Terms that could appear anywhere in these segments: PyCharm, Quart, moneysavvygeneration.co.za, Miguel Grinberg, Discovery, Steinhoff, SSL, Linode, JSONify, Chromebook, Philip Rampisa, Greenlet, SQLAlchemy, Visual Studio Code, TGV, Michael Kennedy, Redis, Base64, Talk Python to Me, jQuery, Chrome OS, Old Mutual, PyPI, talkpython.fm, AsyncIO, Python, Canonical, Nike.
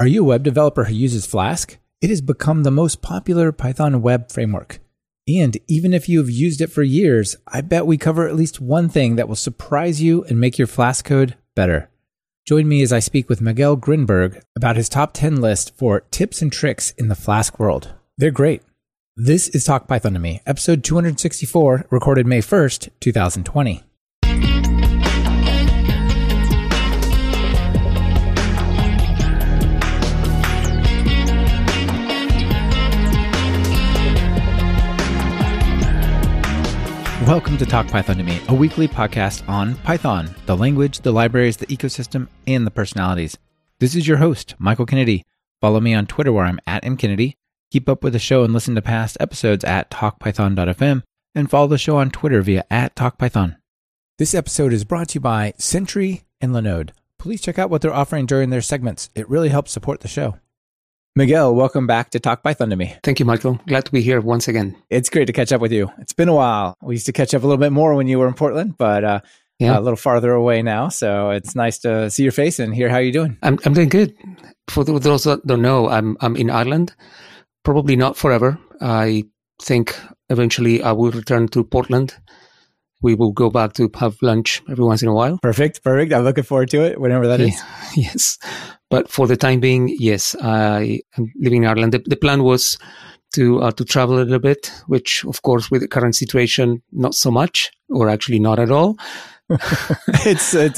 Are you a web developer who uses Flask? It has become the most popular Python web framework. And even if you've used it for years, I bet we cover at least one thing that will surprise you and make your Flask code better. Join me as I speak with Miguel Grinberg about his top 10 list for tips and tricks in the Flask world. They're great. This is Talk Python to Me, episode 264, recorded May 1st, 2020. Welcome to Talk Python to Me, a weekly podcast on Python, the language, the libraries, the ecosystem, and the personalities. This is your host, Michael Kennedy. Follow me on Twitter where I'm at mkennedy. Keep up with the show and listen to past episodes at talkpython.fm and follow the show on Twitter via at talkpython. This episode is brought to you by Sentry and Linode. Please check out what they're offering during their segments. It really helps support the show. Miguel, welcome back to Talk Python to Me. Thank you, Michael. Glad to be here once again. It's great to catch up with you. It's been a while. We used to catch up a little bit more when you were in Portland, but a little farther away now. So it's nice to see your face and hear how you're doing. I'm doing good. For those that don't know, I'm in Ireland. Probably not forever. I think eventually I will return to Portland. We will go back to have lunch every once in a while. Perfect. I'm looking forward to it, whenever that is. Yes. But for the time being, yes, I am living in Ireland. The plan was to travel a little bit, which, of course, with the current situation, not so much, or actually not at all. It's not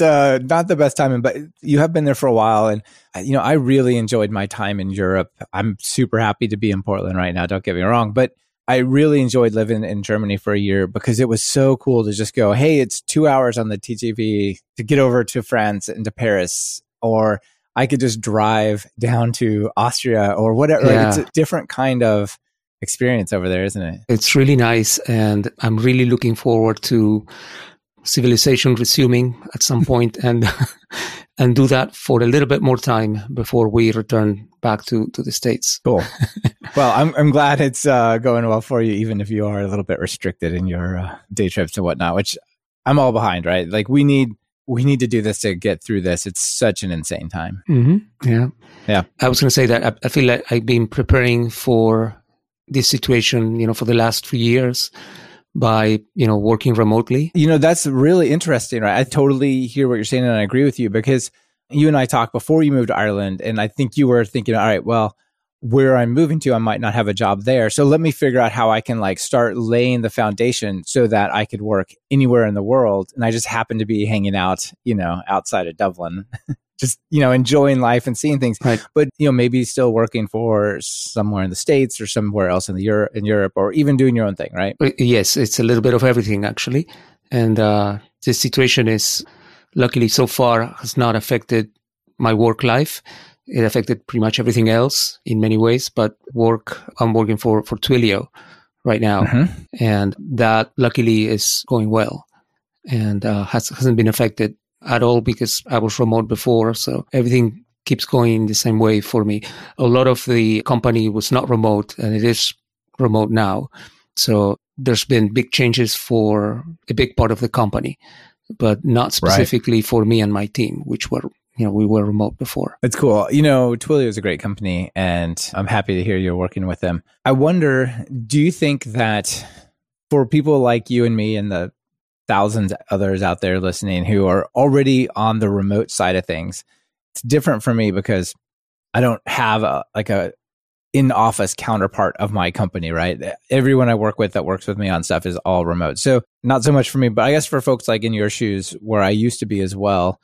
the best timing, but you have been there for a while. And, you know, I really enjoyed my time in Europe. I'm super happy to be in Portland right now. Don't get me wrong. But I really enjoyed living in Germany for a year because it was so cool to just go, hey, it's 2 hours on the TGV to get over to France and to Paris, or I could just drive down to Austria or whatever. Yeah. It's a different kind of experience over there, isn't it? It's really nice. And I'm really looking forward to civilization resuming at some point and do that for a little bit more time before we return back to the States. Cool. Well, I'm glad it's going well for you, even if you are a little bit restricted in your day trips and whatnot, which I'm all behind, right? Like we need to do this to get through this. It's such an insane time. Mm-hmm. Yeah. I was going to say that I feel like I've been preparing for this situation, you know, for the last few years by, you know, working remotely. You know, that's really interesting, right? I totally hear what you're saying and I agree with you because you and I talked before you moved to Ireland and I think you were thinking, all right, well, where I'm moving to, I might not have a job there. So let me figure out how I can like start laying the foundation so that I could work anywhere in the world. And I just happened to be hanging out, you know, outside of Dublin, just, you know, enjoying life and seeing things, right. But, you know, maybe still working for somewhere in the States or somewhere else in Europe or even doing your own thing, right? Yes. It's a little bit of everything actually. And this situation is luckily so far has not affected my work life. It affected pretty much everything else in many ways, but I'm working for Twilio right now. Mm-hmm. And that luckily is going well and hasn't been affected at all because I was remote before. So everything keeps going the same way for me. A lot of the company was not remote and it is remote now. So there's been big changes for a big part of the company, but not specifically for me and my team, which were, you know, we were remote before. That's cool. You know, Twilio is a great company and I'm happy to hear you're working with them. I wonder, do you think that for people like you and me and the thousands of others out there listening who are already on the remote side of things, it's different for me because I don't have a in-office counterpart of my company, right? Everyone I work with that works with me on stuff is all remote. So not so much for me, but I guess for folks like in your shoes where I used to be as well,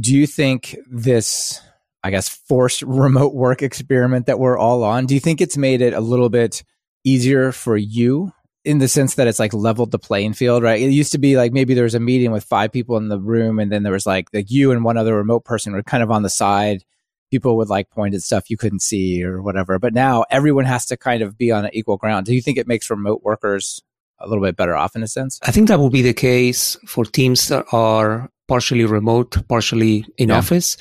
do you think this, I guess, forced remote work experiment that we're all on, do you think it's made it a little bit easier for you in the sense that it's like leveled the playing field, right? It used to be like maybe there was a meeting with 5 people in the room and then there was like you and one other remote person were kind of on the side. People would like point at stuff you couldn't see or whatever. But now everyone has to kind of be on an equal ground. Do you think it makes remote workers a little bit better off in a sense? I think that will be the case for teams that are partially remote, partially in office.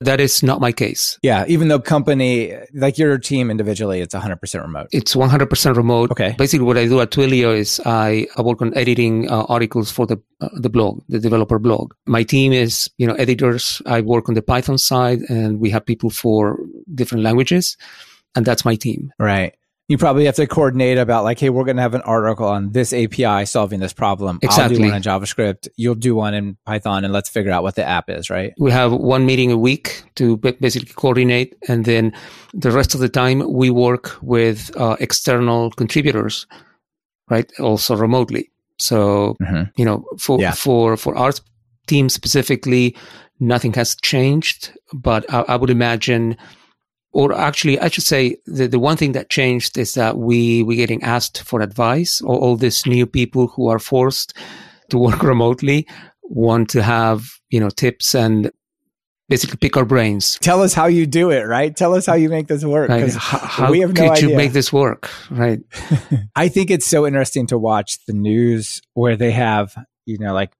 That is not my case. Yeah, even though company, like your team individually, it's 100% remote. It's 100% remote. Okay. Basically, what I do at Twilio is I work on editing articles for the blog, the developer blog. My team is, you know, editors. I work on the Python side, and we have people for different languages, and that's my team. Right. You probably have to coordinate about like, hey, we're going to have an article on this API solving this problem. Exactly. I'll do one in JavaScript. You'll do one in Python, and let's figure out what the app is, right? We have one meeting a week to basically coordinate. And then the rest of the time we work with external contributors, right? Also remotely. So, you know, for our team specifically, nothing has changed, but I would imagine... Or actually, I should say the one thing that changed is that we're getting asked for advice. All these new people who are forced to work remotely want to have, you know, tips and basically pick our brains. Tell us how you do it, right? Tell us how you make this work. Right. How we have no idea. You make this work, right? I think it's so interesting to watch the news where they have, you know, like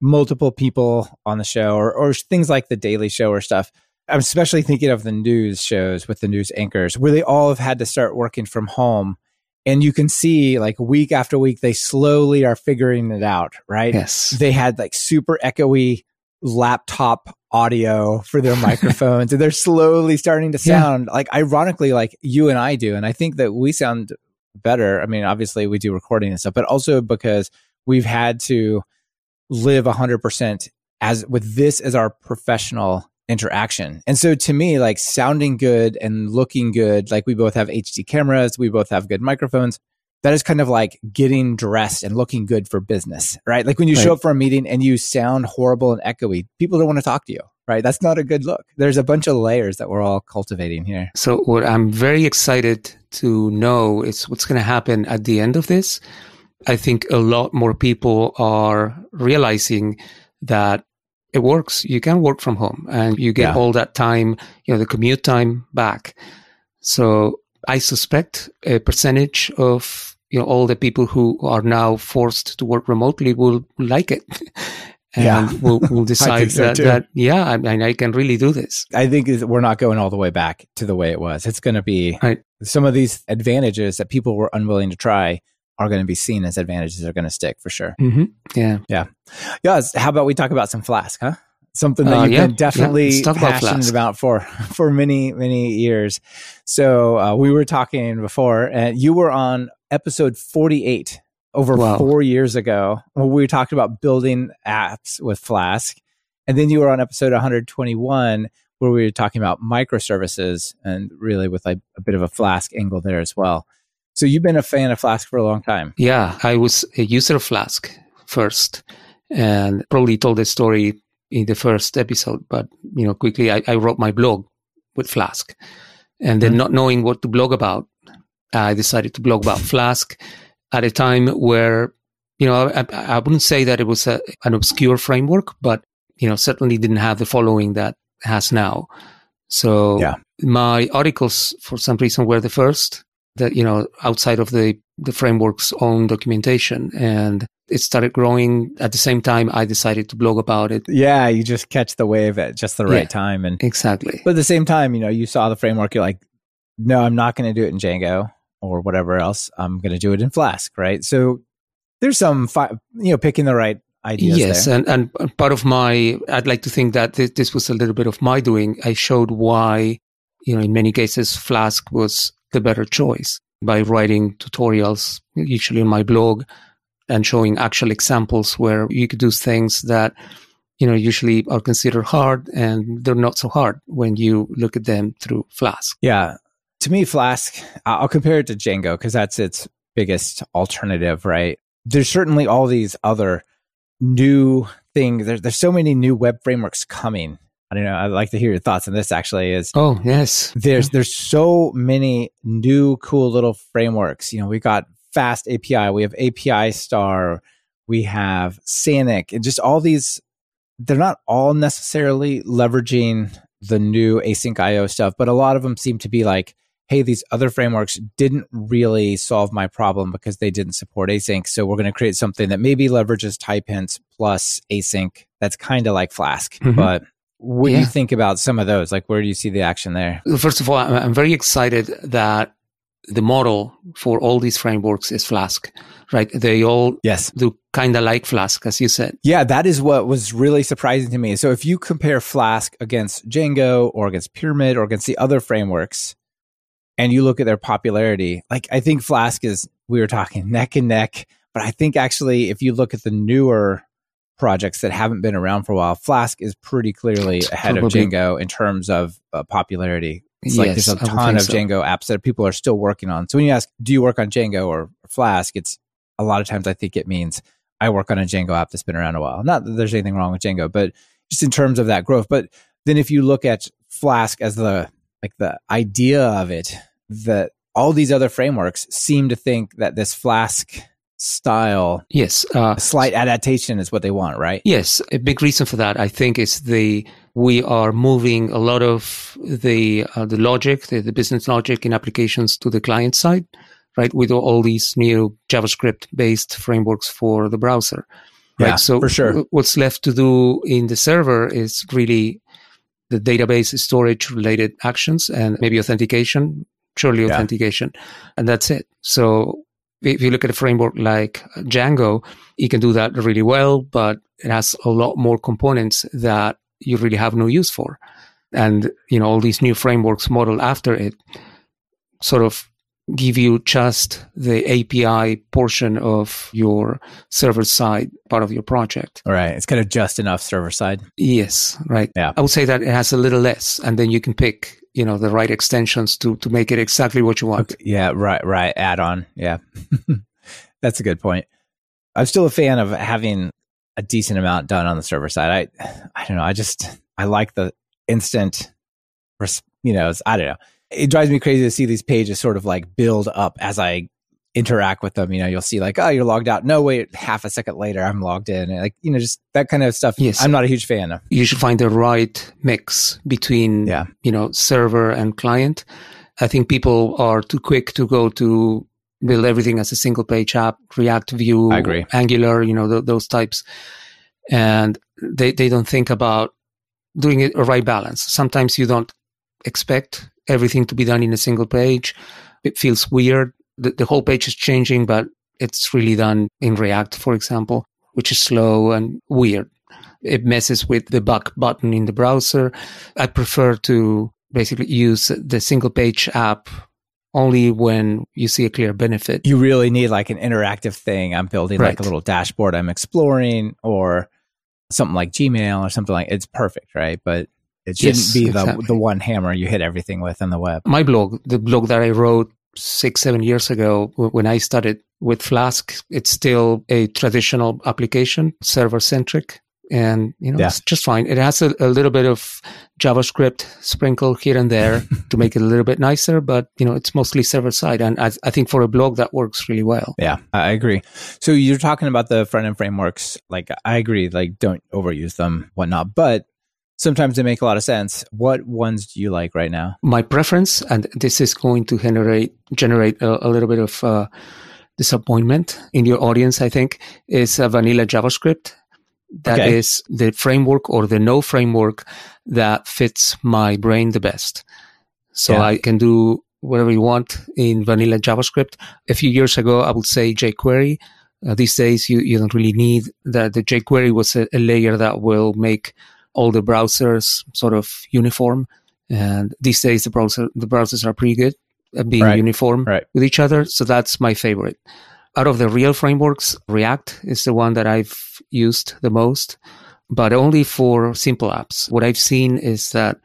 multiple people on the show or things like The Daily Show or stuff. I'm especially thinking of the news shows with the news anchors where they all have had to start working from home. And you can see like week after week, they slowly are figuring it out, right? Yes. They had like super echoey laptop audio for their microphones and they're slowly starting to sound like ironically like you and I do. And I think that we sound better. I mean, obviously we do recording and stuff, but also because we've had to live 100% as with this as our professional interaction. And so to me, like sounding good and looking good, like we both have HD cameras, we both have good microphones. That is kind of like getting dressed and looking good for business, right? Like when you show up for a meeting and you sound horrible and echoey, people don't want to talk to you, right? That's not a good look. There's a bunch of layers that we're all cultivating here. So what I'm very excited to know is what's going to happen at the end of this. I think a lot more people are realizing that it works. You can work from home and you get all that time, you know, the commute time back. So I suspect a percentage of, you know, all the people who are now forced to work remotely will like it and will decide that I can really do this. I think we're not going all the way back to the way it was. It's going to be some of these advantages that people were unwilling to try are going to be seen as advantages are going to stick for sure. Mm-hmm. Yeah. How about we talk about some Flask, huh? Something that you've been definitely passionate about for many, many years. So we were talking before and you were on episode 48 over 4 years ago when we talked about building apps with Flask. And then you were on episode 121 where we were talking about microservices and really with like a bit of a Flask angle there as well. So you've been a fan of Flask for a long time. Yeah, I was a user of Flask first and probably told the story in the first episode. But, you know, quickly, I wrote my blog with Flask. And then not knowing what to blog about, I decided to blog about Flask at a time where, you know, I wouldn't say that it was an obscure framework, but, you know, certainly didn't have the following that it has now. So my articles, for some reason, were the first that, you know, outside of the framework's own documentation. And it started growing at the same time I decided to blog about it. Yeah, you just catch the wave at just the right time. And exactly. But at the same time, you know, you saw the framework, you're like, no, I'm not going to do it in Django or whatever else. I'm going to do it in Flask, right? So there's some, you know, picking the right ideas there. And part of my, I'd like to think that this was a little bit of my doing. I showed why, you know, in many cases, Flask was the better choice by writing tutorials, usually on my blog, and showing actual examples where you could do things that, you know, usually are considered hard and they're not so hard when you look at them through Flask. Yeah. To me, Flask, I'll compare it to Django because that's its biggest alternative, right? There's certainly all these other new things. There's so many new web frameworks coming. I don't know. I'd like to hear your thoughts on this actually is. Oh, yes. There's so many new cool little frameworks. You know, we got Fast API, we have API Star, we have Sanic, and just all these, they're not all necessarily leveraging the new AsyncIO stuff, but a lot of them seem to be like, hey, these other frameworks didn't really solve my problem because they didn't support async. So we're going to create something that maybe leverages type hints plus async. That's kind of like Flask, but What do you think about some of those? Like, where do you see the action there? First of all, I'm very excited that the model for all these frameworks is Flask, right? They all do kind of like Flask, as you said. Yeah, that is what was really surprising to me. So if you compare Flask against Django or against Pyramid or against the other frameworks, and you look at their popularity, like I think Flask is, we were talking neck and neck, but I think actually if you look at the newer projects that haven't been around for a while, Flask is pretty clearly ahead of Django in terms of popularity. It's like there's a ton of Django apps that people are still working on. So when you ask, do you work on Django or Flask? It's a lot of times I think it means I work on a Django app that's been around a while. Not that there's anything wrong with Django, but just in terms of that growth. But then if you look at Flask as the idea of it, that all these other frameworks seem to think that this Flask style, slight adaptation is what they want, right? Yes, a big reason for that, I think, is we are moving a lot of the logic, the business logic in applications to the client side, right? With all these new JavaScript-based frameworks for the browser, right? Yeah, so for sure. What's left to do in the server is really the database storage-related actions and maybe authentication, and that's it. So if you look at a framework like Django, you can do that really well, but it has a lot more components that you really have no use for. And, all these new frameworks modeled after it sort of give you just the API portion of your server-side part of your project. All right. It's kind of just enough server-side. Yes, right. Yeah. I would say that it has a little less, and then you can pick, the right extensions to make it exactly what you want. Okay. Yeah, right. Add on. Yeah. That's a good point. I'm still a fan of having a decent amount done on the server side. I don't know. I like the instant, I don't know. It drives me crazy to see these pages sort of like build up as I interact with them. You'll see like, oh, you're logged out. No, wait, half a second later, I'm logged in. And just that kind of stuff. Yes. I'm not a huge fan of. You should find the right mix between, server and client. I think people are too quick to go to build everything as a single page app, React, Vue, Angular, those types. And they don't think about doing it a right balance. Sometimes you don't expect everything to be done in a single page. It feels weird. The whole page is changing, but it's really done in React, for example, which is slow and weird. It messes with the back button in the browser. I prefer to basically use the single page app only when you see a clear benefit. You really need like an interactive thing. I'm building like a little dashboard I'm exploring, or something like Gmail or something like it's perfect, right? But it shouldn't be the one hammer you hit everything with on the web. My blog, the blog that I wrote 6-7 years ago when I started with Flask, it's still a traditional application, server-centric. And, it's just fine. It has a little bit of JavaScript sprinkle here and there to make it a little bit nicer, but, it's mostly server-side. And I think for a blog, that works really well. Yeah, I agree. So you're talking about the front-end frameworks. Like, I agree, like, don't overuse them, whatnot. But sometimes they make a lot of sense. What ones do you like right now? My preference, and this is going to generate a little bit of disappointment in your audience, I think, is vanilla JavaScript. That is the framework or the no framework that fits my brain the best. So I can do whatever you want in vanilla JavaScript. A few years ago, I would say jQuery. These days, you don't really need that. The jQuery was a layer that will make all the browsers sort of uniform. And these days, the browsers are pretty good at being uniform with each other. So that's my favorite. Out of the real frameworks, React is the one that I've used the most, but only for simple apps. What I've seen is that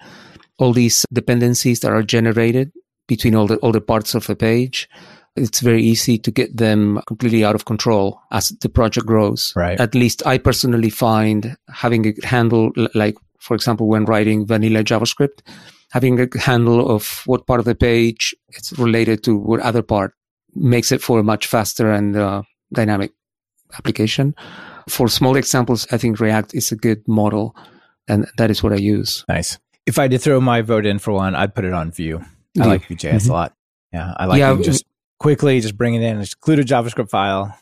all these dependencies that are generated between all the parts of the page, it's very easy to get them completely out of control as the project grows. Right. At least I personally find having a handle, like, for example, when writing vanilla JavaScript, having a handle of what part of the page it's related to what other part, makes it for a much faster and dynamic application. For small examples, I think React is a good model, and that is what I use. Nice. If I had to throw my vote in for one, I'd put it on Vue. I like Vue.js a lot. Yeah, I like just quickly just bring it in, just include a JavaScript file,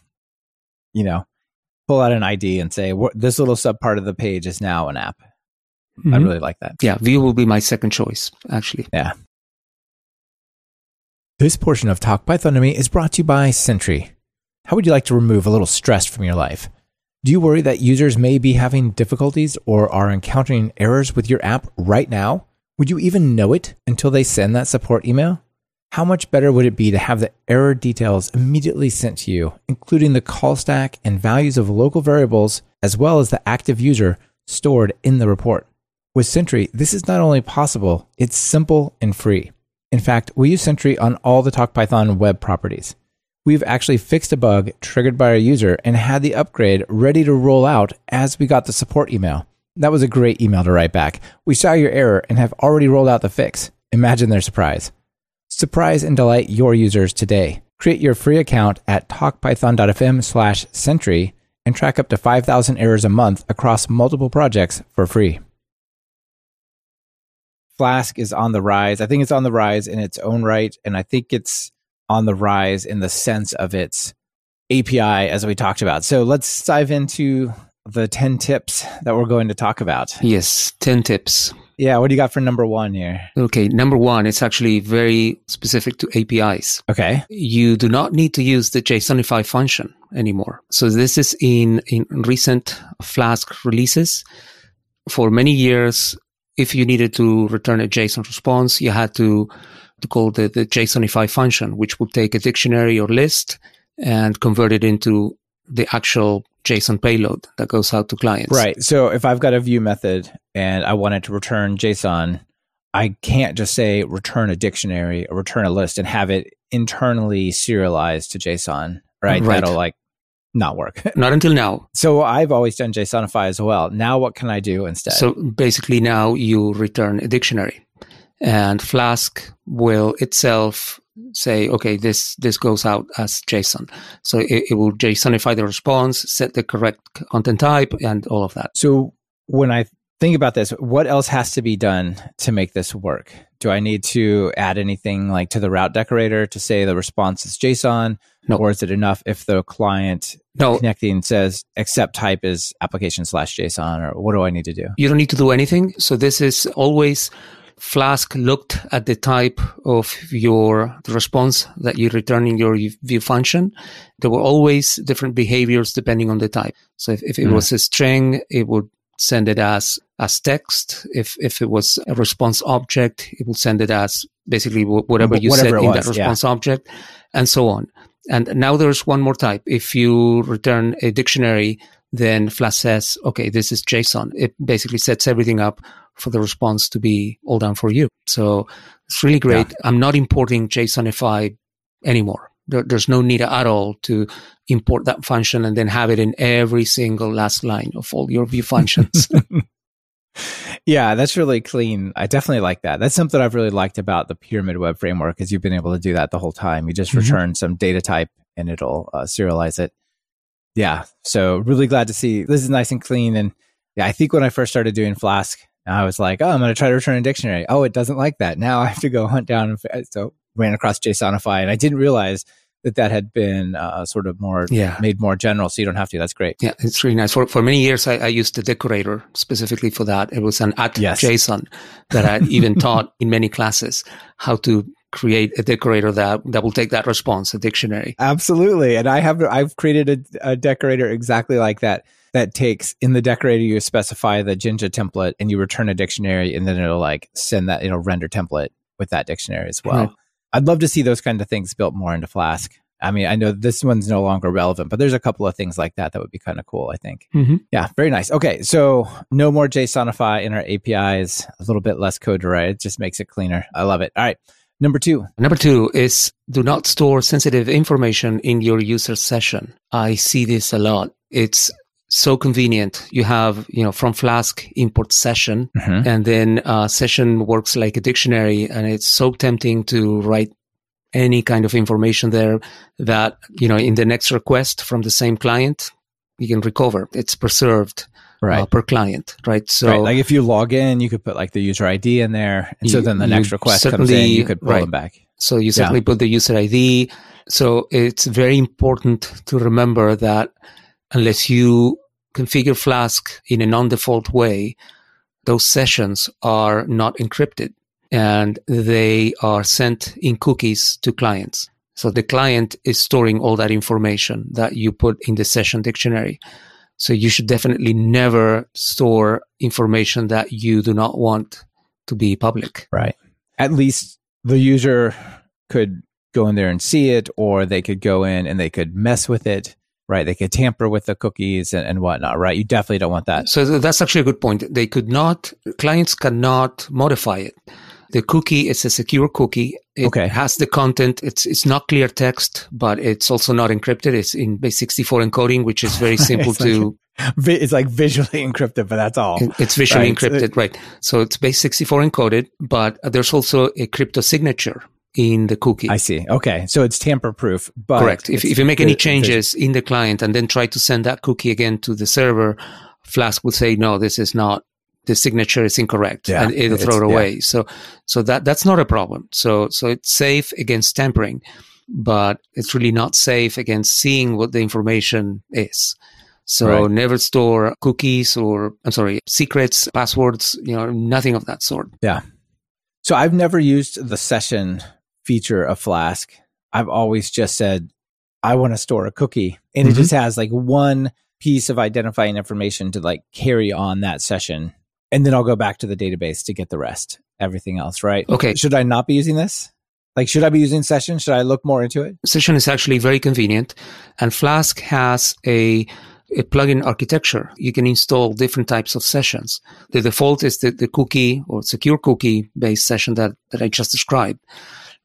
pull out an ID and say, this little subpart of the page is now an app. Mm-hmm. I really like that. Yeah, Vue will be my second choice, actually. Yeah. This portion of Talk Python to Me is brought to you by Sentry. How would you like to remove a little stress from your life? Do you worry that users may be having difficulties or are encountering errors with your app right now? Would you even know it until they send that support email? How much better would it be to have the error details immediately sent to you, including the call stack and values of local variables, as well as the active user stored in the report? With Sentry, this is not only possible, it's simple and free. In fact, we use Sentry on all the TalkPython web properties. We've actually fixed a bug triggered by our user and had the upgrade ready to roll out as we got the support email. That was a great email to write back. We saw your error and have already rolled out the fix. Imagine their surprise. Surprise and delight your users today. Create your free account at talkpython.fm/Sentry and track up to 5,000 errors a month across multiple projects for free. Flask is on the rise. I think it's on the rise in its own right, and I think it's on the rise in the sense of its API, as we talked about. So let's dive into the 10 tips that we're going to talk about. Yes, 10 tips. Yeah, what do you got for number one here? Okay, number one, it's actually very specific to APIs. Okay. You do not need to use the JSONify function anymore. So this is in recent Flask releases. For many years, if you needed to return a JSON response, you had to call the JSONify function, which would take a dictionary or list and convert it into the actual JSON payload that goes out to clients. Right. So if I've got a Vue method and I wanted to return JSON, I can't just say return a dictionary or return a list and have it internally serialized to JSON, right? That'll not work. Not until now. So I've always done JSONify as well. Now what can I do instead? So basically now you return a dictionary and Flask will itself say, okay, this goes out as JSON. So it will JSONify the response, set the correct content type, and all of that. So when I think about this, what else has to be done to make this work? Do I need to add anything like to the route decorator to say the response is JSON? No. Or is it enough if the client connecting says accept type is application/JSON? Or what do I need to do? You don't need to do anything. So this is always... Flask looked at the type of the response that you return in your Vue function. There were always different behaviors depending on the type. So if it was a string, it would send it as text. If it was a response object, it would send it as basically whatever you said in that response object, and so on. And now there's one more type. If you return a dictionary, then Flask says, okay, this is JSON. It basically sets everything up for the response to be all done for you. So it's really great. Yeah. I'm not importing JSONify anymore. There's no need at all to import that function and then have it in every single last line of all your Vue functions. Yeah, that's really clean. I definitely like that. That's something I've really liked about the Pyramid Web Framework is you've been able to do that the whole time. You just return some data type and it'll serialize it. Yeah, so really glad to see. This is nice and clean. And yeah, I think when I first started doing Flask, I was like, oh, I'm going to try to return a dictionary. Oh, it doesn't like that. Now I have to go hunt down. So ran across JSONify, and I didn't realize that had been sort of more made more general, so you don't have to. That's great. Yeah, it's really nice. For many years, I used the decorator specifically for that. It was an @JSON that I even taught in many classes how to create a decorator that will take that response, a dictionary. Absolutely. And I've created a decorator exactly like that takes, in the decorator, you specify the Jinja template and you return a dictionary, and then it'll send that, render template with that dictionary as well. Right. I'd love to see those kind of things built more into Flask. I mean, I know this one's no longer relevant, but there's a couple of things like that would be kind of cool, I think. Mm-hmm. Yeah, very nice. Okay, so no more JSONify in our APIs, a little bit less code to write. It just makes it cleaner. I love it. All right. Number two is do not store sensitive information in your user session. I see this a lot. It's so convenient. You have, from Flask, import session, and then session works like a dictionary, and it's so tempting to write any kind of information there that, in the next request from the same client, you can recover. It's preserved. Right. Per client, right? So, like if you log in, you could put the user ID in there, and so then the next request comes in, you could pull them back. So you simply put the user ID. So it's very important to remember that unless you configure Flask in a non-default way, those sessions are not encrypted and they are sent in cookies to clients. So the client is storing all that information that you put in the session dictionary. So you should definitely never store information that you do not want to be public. Right. At least the user could go in there and see it, or they could go in and they could mess with it, right? They could tamper with the cookies and whatnot, right? You definitely don't want that. So that's actually a good point. They could not, clients cannot modify it. The cookie is a secure cookie. It has the content. It's not clear text, but it's also not encrypted. It's in base64 encoding, which is very simple to... It's like visually encrypted, but that's all. It's visually encrypted, right. So it's base64 encoded, but there's also a crypto signature in the cookie. I see. Okay. So it's tamper-proof. But correct. If you make any changes in the client and then try to send that cookie again to the server, Flask will say, no, this is not, the signature is incorrect, and it'll throw it away. Yeah. So that's not a problem. So it's safe against tampering, but it's really not safe against seeing what the information is. So never store cookies or, secrets, passwords, nothing of that sort. Yeah. So I've never used the session feature of Flask. I've always just said, I want to store a cookie. And it just has like one piece of identifying information to like carry on that session. And then I'll go back to the database to get the rest, everything else, right? Okay. Should I not be using this? Like, should I be using Session? Should I look more into it? Session is actually very convenient. And Flask has a plugin architecture. You can install different types of sessions. The default is the cookie or secure cookie-based session that I just described.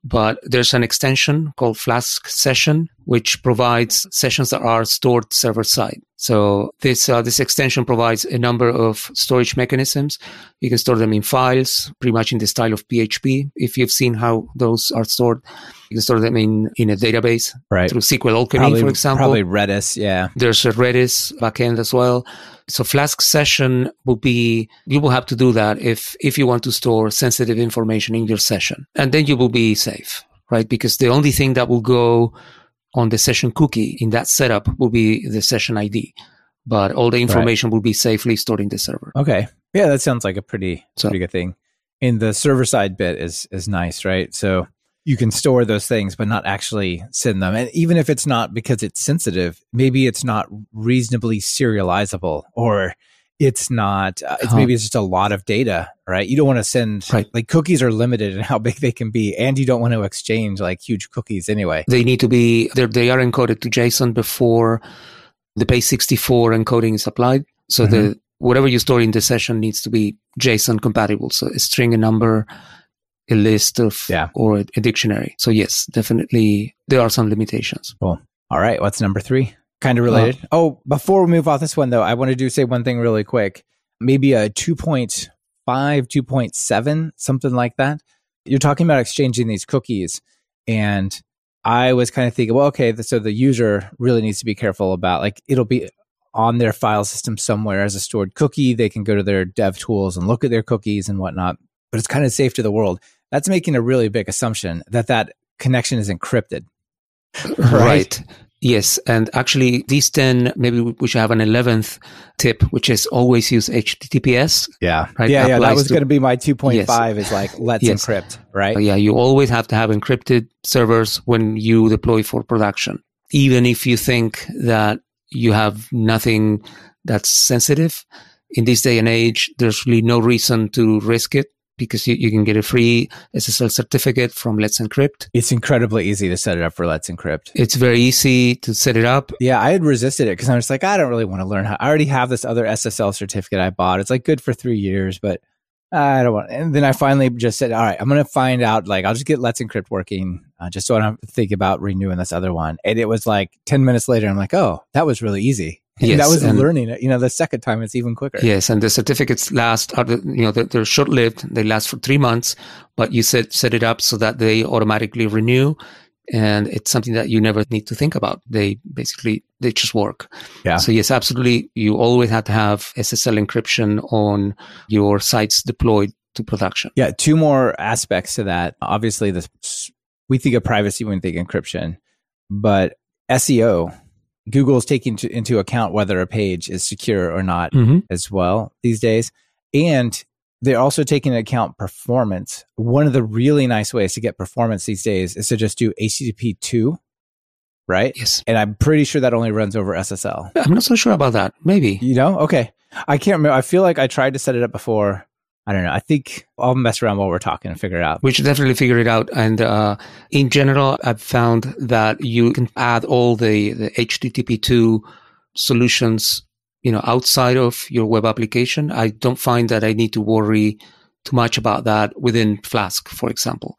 But there's an extension called Flask Session, which provides sessions that are stored server-side. So this extension provides a number of storage mechanisms. You can store them in files, pretty much in the style of PHP. If you've seen how those are stored, you can store them in a database through SQLAlchemy, for example. Probably Redis, yeah. There's a Redis backend as well. So Flask Session you will have to do that if you want to store sensitive information in your session. And then you will be safe, right? Because the only thing that will go on the session cookie in that setup will be the session ID, but all the information will be safely stored in the server. Okay. Yeah, that sounds like a pretty good thing. And the server-side bit is nice, right? So you can store those things, but not actually send them. And even if it's not, because it's sensitive, maybe it's not reasonably serializable, or it's not, maybe it's just a lot of data, right? You don't want to send, like cookies are limited in how big they can be, and you don't want to exchange like huge cookies anyway. They need to be, they are encoded to JSON before the base64 encoding is applied. So whatever you store in the session needs to be JSON compatible. So a string, a number, a list of, or a dictionary. So yes, definitely there are some limitations. Cool. All right. What's number 3? Kind of related. Before we move off this one, though, I wanted to say one thing really quick. Maybe a 2.5, 2.7, something like that. You're talking about exchanging these cookies. And I was kind of thinking, well, okay, so the user really needs to be careful about, like, it'll be on their file system somewhere as a stored cookie. They can go to their dev tools and look at their cookies and whatnot. But it's kind of safe to the world. That's making a really big assumption that connection is encrypted. Right. Yes, and actually these 10, maybe we should have an 11th tip, which is always use HTTPS. Yeah, right? Yeah, that was going to be my 2.5 is like, let's encrypt, right? Yeah, you always have to have encrypted servers when you deploy for production. Even if you think that you have nothing that's sensitive, in this day and age, there's really no reason to risk it, because you can get a free SSL certificate from Let's Encrypt. It's incredibly easy to set it up for Let's Encrypt. It's very easy to set it up. Yeah, I had resisted it because I was like, I don't really want to learn how. I already have this other SSL certificate I bought. It's like good for 3 years, but I don't want. And then I finally just said, all right, I'm going to find out, like, I'll just get Let's Encrypt working just so I don't have to think about renewing this other one. And it was like 10 minutes later, I'm like, oh, that was really easy. Yes, that was learning it. The second time it's even quicker. Yes, and the certificates they're short-lived. They last for 3 months, but you set it up so that they automatically renew, and it's something that you never need to think about. They just work. Yeah. So yes, absolutely, you always have to have SSL encryption on your sites deployed to production. Yeah, 2 more aspects to that. Obviously, we think of privacy when we think encryption, but SEO. Google's taking into account whether a page is secure or not as well these days. And They're also taking into account performance. One of the really nice ways to get performance these days is to just do HTTP2, right? Yes. And I'm pretty sure that only runs over SSL. I'm not so sure about that. Maybe. You know? Okay. I can't remember. I feel like I tried to set it up before. I don't know. I think I'll mess around while we're talking and figure it out. We should definitely figure it out. And in general, I've found that you can add all the HTTP2 solutions, you know, outside of your web application. I don't find that I need to worry too much about that within Flask, for example.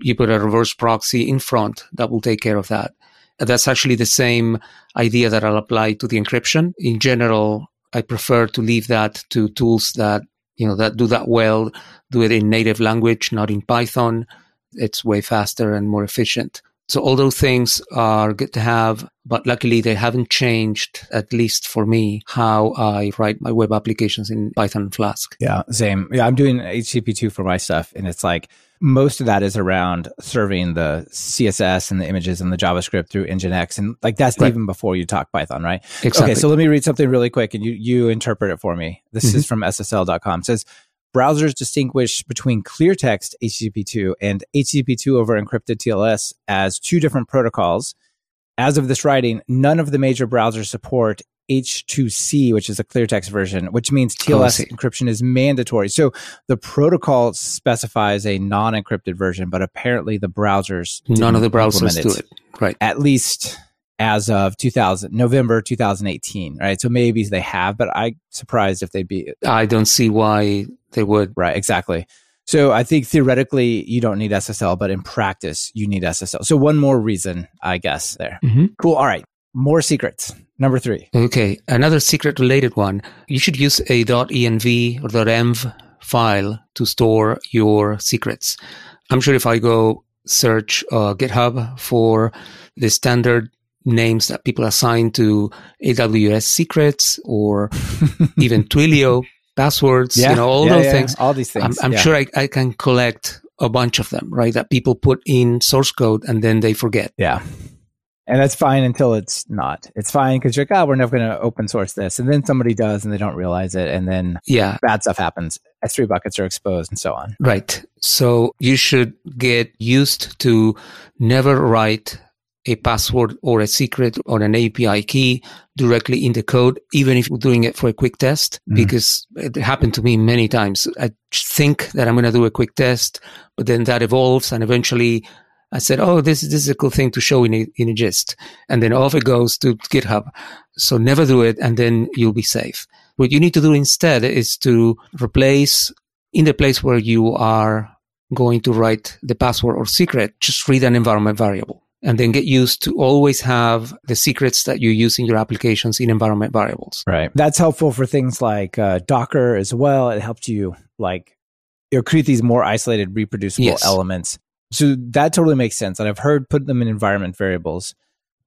You put a reverse proxy in front that will take care of that. And that's actually the same idea that I'll apply to the encryption. In general, I prefer to leave that to tools that, you know, that do that well, do it in native language, not in Python. It's way faster and more efficient. So all those things are good to have, but luckily they haven't changed, at least for me, how I write my web applications in Python and Flask. Yeah, same. Yeah, I'm doing HTTP2 for my stuff, and it's like most of that is around serving the CSS and the images and the JavaScript through Nginx, and like that's right. Even before you talk Python, right? Exactly. Okay, so let me read something really quick, and you interpret it for me. This is from SSL.com. It says, browsers distinguish between clear text HTTP2 and HTTP2 over encrypted TLS as two different protocols. As of this writing, none of the major browsers support H2C, which is a clear text version, which means TLS encryption is mandatory. So the protocol specifies a non-encrypted version, but apparently the browsers none of the browsers do it. Right. At least as of November 2018, right? So maybe they have, but I'm surprised if they'd be. I don't see why they would. Right, exactly. So I think theoretically you don't need SSL, but in practice you need SSL. So one more reason, I guess, there. Mm-hmm. Cool. All right. More secrets. Number 3. Okay. Another secret related one. You should use a .env or .env file to store your secrets. I'm sure if I go search GitHub for the standard names that people assign to AWS secrets or even Twilio passwords, things. All these things. I'm sure I can collect a bunch of them, right? That people put in source code and then they forget. Yeah. And that's fine until it's not. It's fine because you're like, we're never going to open source this. And then somebody does and they don't realize it. And then bad stuff happens. S3 buckets are exposed and so on. Right. So you should get used to never write a password or a secret or an API key directly in the code, even if you're doing it for a quick test, because it happened to me many times. I think that I'm going to do a quick test, but then that evolves. And eventually I said, this is a cool thing to show in a gist. And then off it goes to GitHub. So never do it. And then you'll be safe. What you need to do instead is to replace in the place where you are going to write the password or secret, just read an environment variable. And then get used to always have the secrets that you use in your applications in environment variables. Right. That's helpful for things like Docker as well. It helps you create these more isolated, reproducible elements. So that totally makes sense. And I've heard put them in environment variables.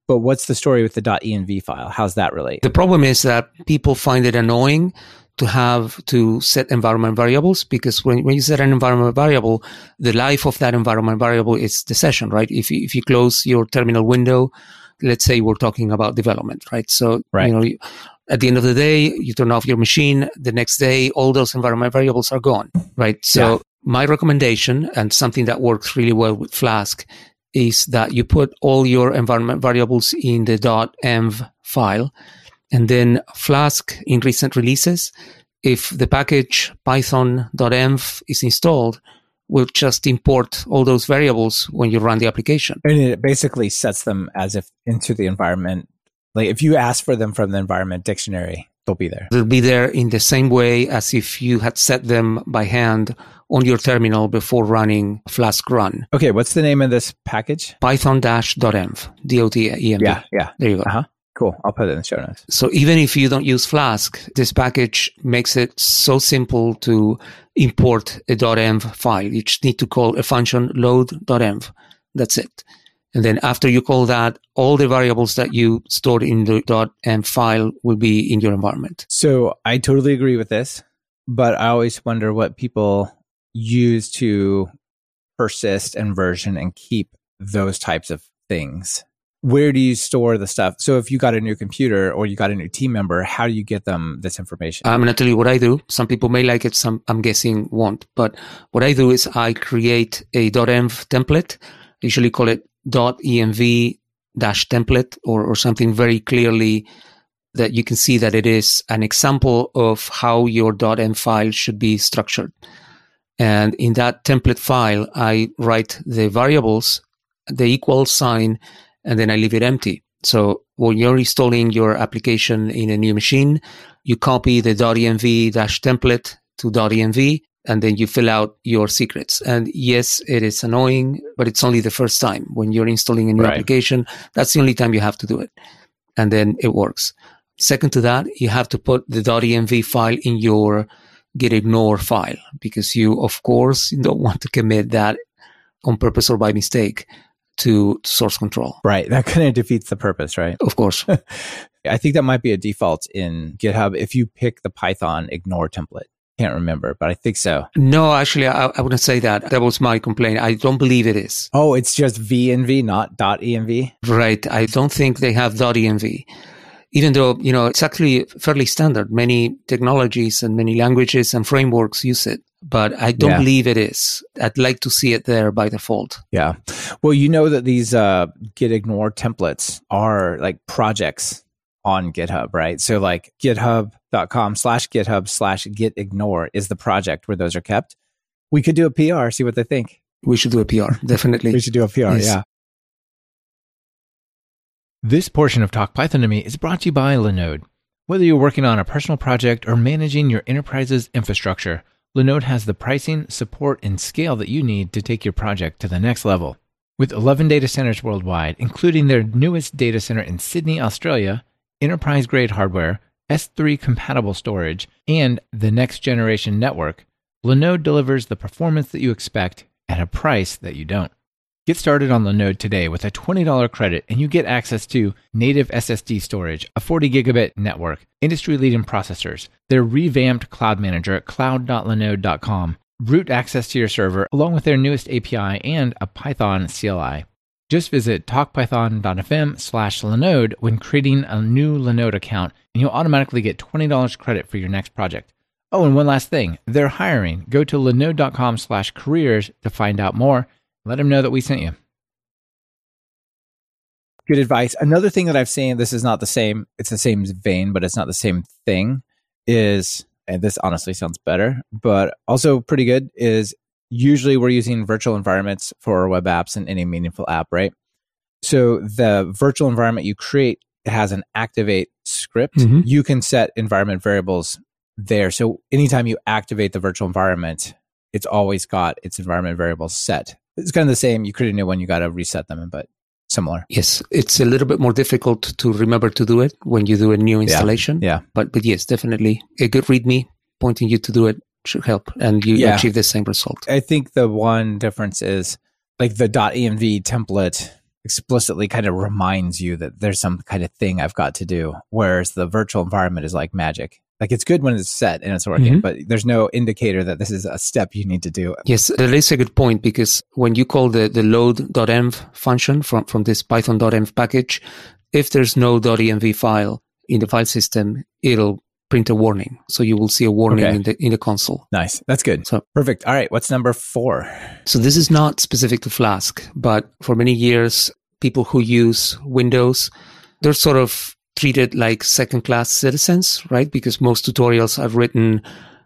But what's the story with the .env file? How's that relate? The problem is that people find it annoying to have to set environment variables, because when you set an environment variable, the life of that environment variable is the session, right? If you close your terminal window, let's say we're talking about development, right? So, at the end of the day, you turn off your machine. The next day, all those environment variables are gone, right? So my recommendation, and something that works really well with Flask, is that you put all your environment variables in the .env file. And then Flask, in recent releases, if the package python.env is installed, will just import all those variables when you run the application. And it basically sets them as if into the environment. Like if you ask for them from the environment dictionary, they'll be there. They'll be there in the same way as if you had set them by hand on your terminal before running Flask run. Okay, what's the name of this package? Python-.env, D-O-T-E-N-V. Yeah. There you go. Uh-huh. Cool. I'll put it in the show notes. So even if you don't use Flask, this package makes it so simple to import a .env file. You just need to call a function load.env. That's it. And then after you call that, all the variables that you stored in the .env file will be in your environment. So I totally agree with this, but I always wonder what people use to persist and version and keep those types of things. where do you store the stuff? So if you got a new computer or you got a new team member, how do you get them this information? I'm going to tell you what I do. Some people may like it, some I'm guessing won't. But what I do is I create a .env template, usually call it .env-template or something very clearly that you can see that it is an example of how your .env file should be structured. And in that template file, I write the variables, the equal sign, and then I leave it empty. So when you're installing your application in a new machine, you copy the .env-template to .env, and then you fill out your secrets. And yes, it is annoying, but it's only the first time. When you're installing a new application, that's the only time you have to do it. And then it works. Second to that, you have to put the .env file in your gitignore file, because you, of course, don't want to commit that on purpose or by mistake to source control. Right. That kind of defeats the purpose, right? Of course. I think that might be a default in GitHub if you pick the Python ignore template. Can't remember, but I think so. No, actually, I wouldn't say that. That was my complaint. I don't believe it is. Oh, it's just VNV, not .env? Right. I don't think they have .env. Even though, you know, it's actually fairly standard. Many technologies and many languages and frameworks use it. But I don't believe it is. I'd like to see it there by default. Yeah. Well, you know that these gitignore templates are like projects on GitHub, right? So like github.com/GitHub/gitignore is the project where those are kept. We could do a PR, see what they think. We should do a PR, definitely. We should do a PR, yes. Yeah. This portion of Talk Python to Me is brought to you by Linode. Whether you're working on a personal project or managing your enterprise's infrastructure, Linode has the pricing, support, and scale that you need to take your project to the next level. With 11 data centers worldwide, including their newest data center in Sydney, Australia, enterprise-grade hardware, S3-compatible storage, and the next-generation network, Linode delivers the performance that you expect at a price that you don't. Get started on Linode today with a $20 credit, and you get access to native SSD storage, a 40-gigabit network, industry-leading processors, their revamped cloud manager at cloud.linode.com, root access to your server, along with their newest API and a Python CLI. Just visit talkpython.fm/Linode when creating a new Linode account, and you'll automatically get $20 credit for your next project. Oh, and one last thing. They're hiring. Go to linode.com/careers to find out more. Let them know that we sent you. Good advice. Another thing that I've seen, this is not the same, it's the same vein, but it's not the same thing, is, and this honestly sounds better, but also pretty good, is usually we're using virtual environments for web apps and any meaningful app, right? So the virtual environment you create has an activate script. Mm-hmm. You can set environment variables there. So anytime you activate the virtual environment, it's always got its environment variables set. It's kind of the same. You create a new one, you got to reset them, but similar. Yes. It's a little bit more difficult to remember to do it when you do a new installation. Yeah. But yes, definitely a good README pointing you to do it should help, and you achieve the same result. I think the one difference is like the .env template explicitly kind of reminds you that there's some kind of thing I've got to do, whereas the virtual environment is like magic. Like it's good when it's set and it's working, but there's no indicator that this is a step you need to do. Yes, that is a good point, because when you call the load.env function from this python.env package, if there's no .env file in the file system, it'll print a warning. So you will see a warning in the console. Nice. That's good. So, perfect. All right. What's number 4? So this is not specific to Flask, but for many years, people who use Windows, they're sort of treated like second-class citizens, right? Because most tutorials are written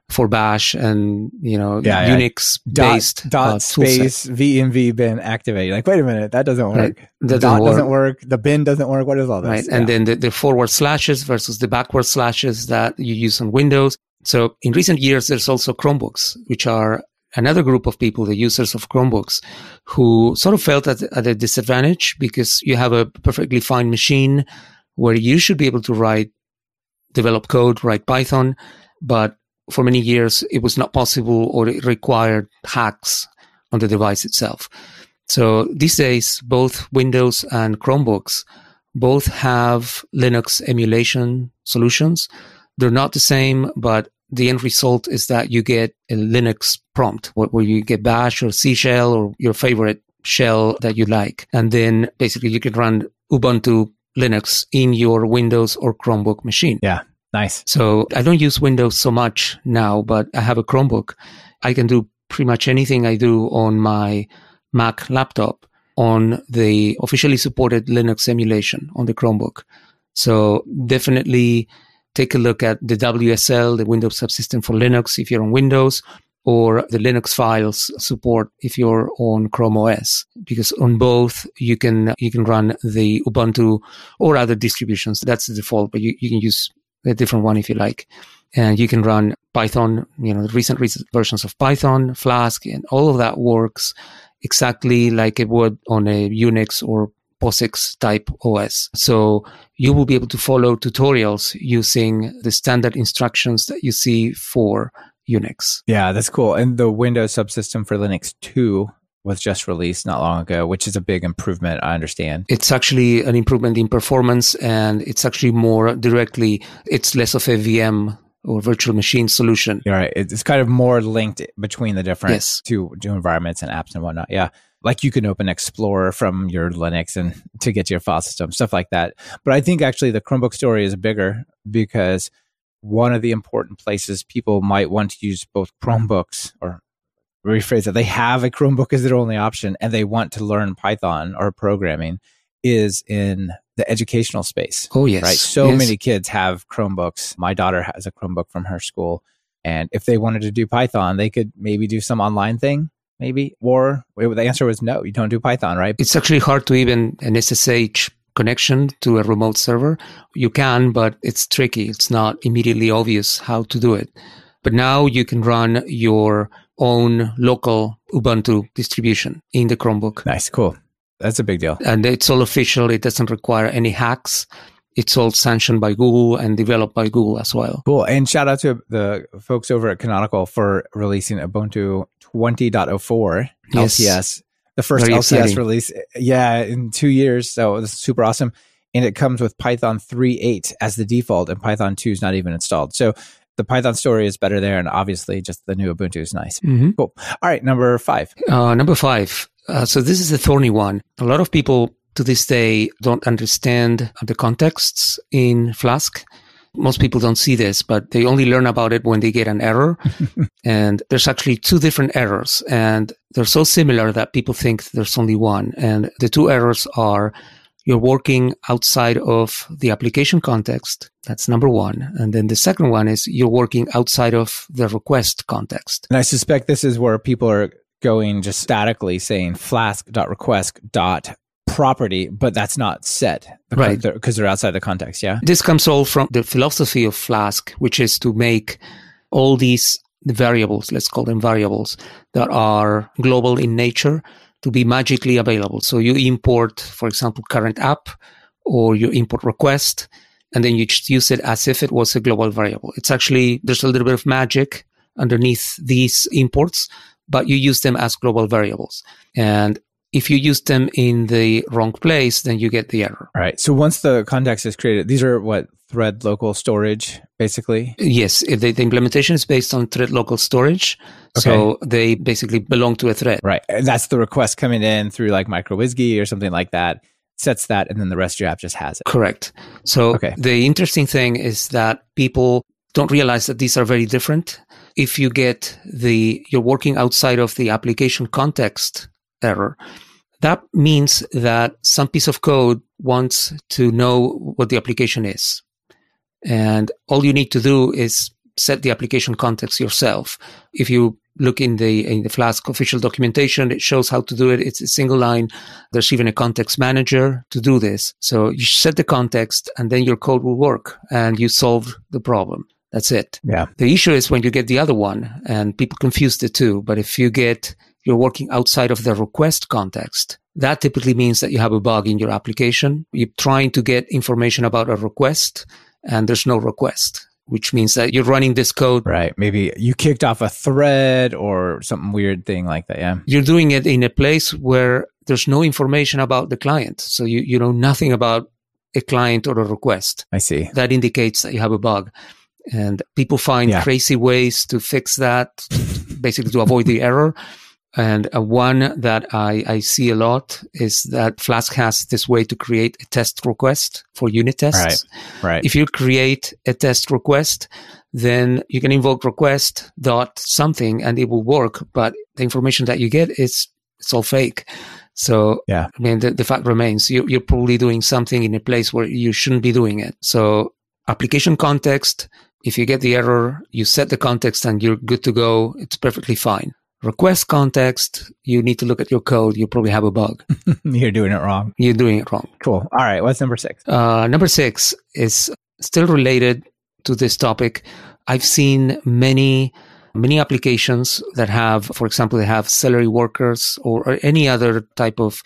for Bash and, you know, Unix-based space VMV bin activate. Like, wait a minute, that doesn't work. Right. The dot doesn't work. The bin doesn't work. What is all this? Right. And then the forward slashes versus the backward slashes that you use on Windows. So in recent years, there's also Chromebooks, which are another group of people, the users of Chromebooks, who sort of felt at a disadvantage because you have a perfectly fine machine where you should be able to develop code, write Python, but for many years, it was not possible, or it required hacks on the device itself. So these days, both Windows and Chromebooks both have Linux emulation solutions. They're not the same, but the end result is that you get a Linux prompt where you get Bash or C shell or your favorite shell that you like. And then basically you can run Ubuntu Linux in your Windows or Chromebook machine. Yeah, nice. So I don't use Windows so much now, but I have a Chromebook. I can do pretty much anything I do on my Mac laptop on the officially supported Linux emulation on the Chromebook. So definitely take a look at the WSL, the Windows Subsystem for Linux, if you're on Windows, or the Linux files support if you're on Chrome OS, because on both you can run the Ubuntu or other distributions. That's the default, but you can use a different one if you like. And you can run Python, recent versions of Python, Flask, and all of that works exactly like it would on a Unix or POSIX type OS. So you will be able to follow tutorials using the standard instructions that you see for Unix. Yeah, that's cool. And the Windows Subsystem for Linux 2 was just released not long ago, which is a big improvement, I understand. It's actually an improvement in performance, and it's actually it's less of a VM or virtual machine solution. You're right. It's kind of more linked between the different two environments and apps and whatnot. Yeah. Like you can open Explorer from your Linux and to get to your file system, stuff like that. But I think actually the Chromebook story is bigger, because one of the important places people might want to use both Chromebooks, or rephrase that, they have a Chromebook as their only option and they want to learn Python or programming, is in the educational space. Oh, yes. Right? So many kids have Chromebooks. My daughter has a Chromebook from her school. And if they wanted to do Python, they could maybe do some online thing. Maybe, or the answer was no, you don't do Python, right? It's actually hard to even an SSH connection to a remote server. You can, but it's tricky. It's not immediately obvious how to do it. But now you can run your own local Ubuntu distribution in the Chromebook. Nice, cool. That's a big deal. And it's all official. It doesn't require any hacks. It's all sanctioned by Google and developed by Google as well. Cool. And shout out to the folks over at Canonical for releasing Ubuntu 20.04 LTS, the first LTS exciting release, in 2 years. So this is super awesome. And it comes with Python 3.8 as the default, and Python 2 is not even installed. So the Python story is better there. And obviously just the new Ubuntu is nice. Mm-hmm. Cool. All right. Number five. So this is a thorny one. A lot of people to this day don't understand the contexts in Flask. Most people don't see this, but they only learn about it when they get an error. And there's actually two different errors, and they're so similar that people think there's only one. And the two errors are you're working outside of the application context. That's number one. And then the second one is you're working outside of the request context. And I suspect this is where people are going just statically saying flask.request.property, but that's not set, right? Because they're outside the context, yeah? This comes all from the philosophy of Flask, which is to make all these variables, let's call them variables, that are global in nature to be magically available. So you import, for example, current app, or you import request, and then you just use it as if it was a global variable. It's actually, there's a little bit of magic underneath these imports, but you use them as global variables. And if you use them in the wrong place, then you get the error. All right. So once the context is created, these are what, thread local storage, basically? Yes. The implementation is based on thread local storage. Okay. So they basically belong to a thread. Right. And that's the request coming in through like MicroWhisky or something like that, sets that, and then the rest of your app just has it. Correct. So The interesting thing is that people don't realize that these are very different. If you get you're working outside of the application context error, that means that some piece of code wants to know what the application is. And all you need to do is set the application context yourself. If you look in the Flask official documentation, it shows how to do it. It's a single line. There's even a context manager to do this. So you set the context and then your code will work and you solve the problem. That's it. Yeah. The issue is when you get the other one, and people confuse the two, but if you get you're working outside of the request context, that typically means that you have a bug in your application. You're trying to get information about a request, and there's no request, which means that you're running this code. Right. Maybe you kicked off a thread or something weird thing like that, yeah? You're doing it in a place where there's no information about the client. So you know nothing about a client or a request. I see. That indicates that you have a bug. And people find crazy ways to fix that, basically to avoid the error. And one that I see a lot is that Flask has this way to create a test request for unit tests. Right. If you create a test request, then you can invoke request dot something and it will work. But the information that you get is it's all fake. So, yeah. I mean, the fact remains, you're probably doing something in a place where you shouldn't be doing it. So application context, if you get the error, you set the context and you're good to go. It's perfectly fine. Request context, you need to look at your code. You probably have a bug. You're doing it wrong. You're doing it wrong. Cool. All right. What's number six? Number six is still related to this topic. I've seen many applications that have, for example, they have Celery workers or any other type of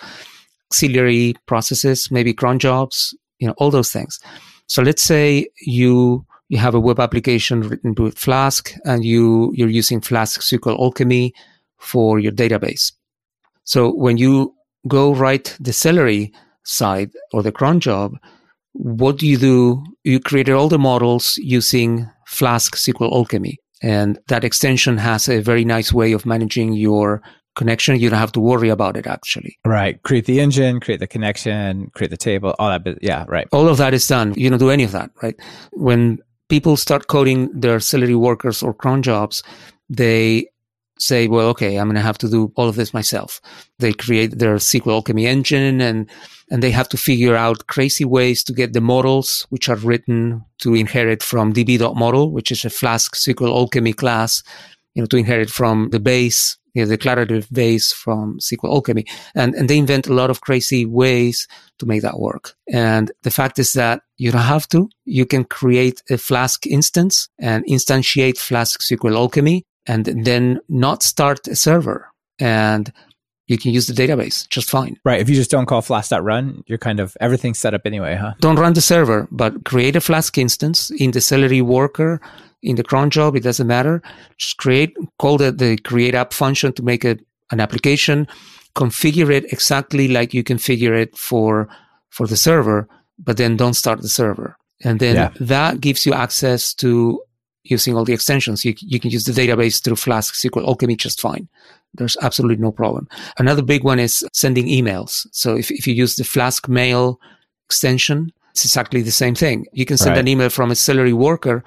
auxiliary processes, maybe cron jobs, all those things. So let's say you have a web application written with Flask and you're using Flask-SQLAlchemy for your database. So when you go write the Celery side or the cron job, what do? You created all the models using Flask-SQLAlchemy. And that extension has a very nice way of managing your connection. You don't have to worry about it, actually. Right. Create the engine, create the connection, create the table, all that. But yeah, right. All of that is done. You don't do any of that, right? When people start coding their Celery workers or cron jobs, they say, well, okay, I'm going to have to do all of this myself. They create their SQLAlchemy engine and they have to figure out crazy ways to get the models, which are written to inherit from db.model, which is a Flask SQLAlchemy class, to inherit from the base, the declarative base from SQLAlchemy. And they invent a lot of crazy ways to make that work. And the fact is that you don't have to. You can create a Flask instance and instantiate Flask SQLAlchemy and then not start a server. And you can use the database just fine. Right. If you just don't call flask.run, you're kind of everything's set up anyway, huh? Don't run the server, but create a Flask instance in the Celery worker, in the cron job, it doesn't matter. Just call the create app function to make an application, configure it exactly like you configure it for the server, but then don't start the server. And then that gives you access to using all the extensions. You can use the database through Flask SQLAlchemy just fine. There's absolutely no problem. Another big one is sending emails. So if you use the Flask-Mail extension, it's exactly the same thing. You can send an email from a Celery worker.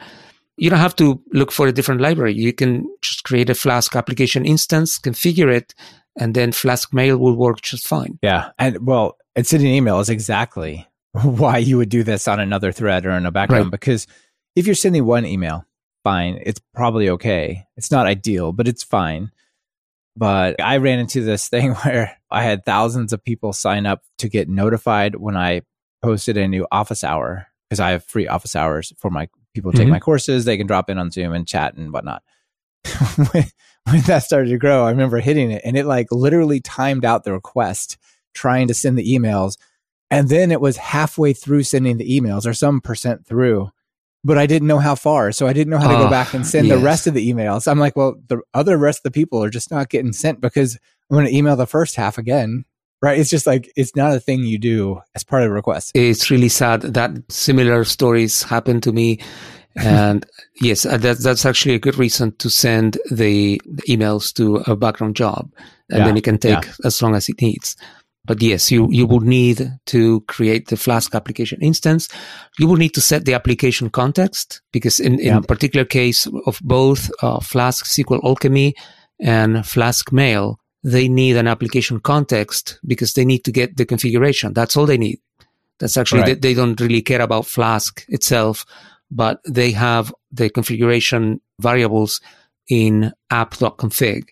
You don't have to look for a different library. You can just create a Flask application instance, configure it, and then Flask-Mail will work just fine. Yeah. And well, and sending email is exactly why you would do this on another thread or in a background, because if you're sending one email, fine. It's probably okay. It's not ideal, but it's fine. But I ran into this thing where I had thousands of people sign up to get notified when I posted a new office hour, because I have free office hours for my people who take my courses. They can drop in on Zoom and chat and whatnot. When that started to grow, I remember hitting it and it like literally timed out the request trying to send the emails. And then it was halfway through sending the emails or some percent through. But I didn't know how far, so I didn't know how to go back and send the rest of the emails. I'm like, well, the other rest of the people are just not getting sent because I'm going to email the first half again, right? It's just like, it's not a thing you do as part of the request. It's really sad that similar stories happen to me. And yes, that's actually a good reason to send the emails to a background job. And then it can take as long as it needs. But yes, you will need to create the Flask application instance. You will need to set the application context, because in particular case of both Flask SQLAlchemy and Flask Mail, they need an application context because they need to get the configuration. That's all they need. That's actually, they don't really care about Flask itself, but they have the configuration variables in app.config.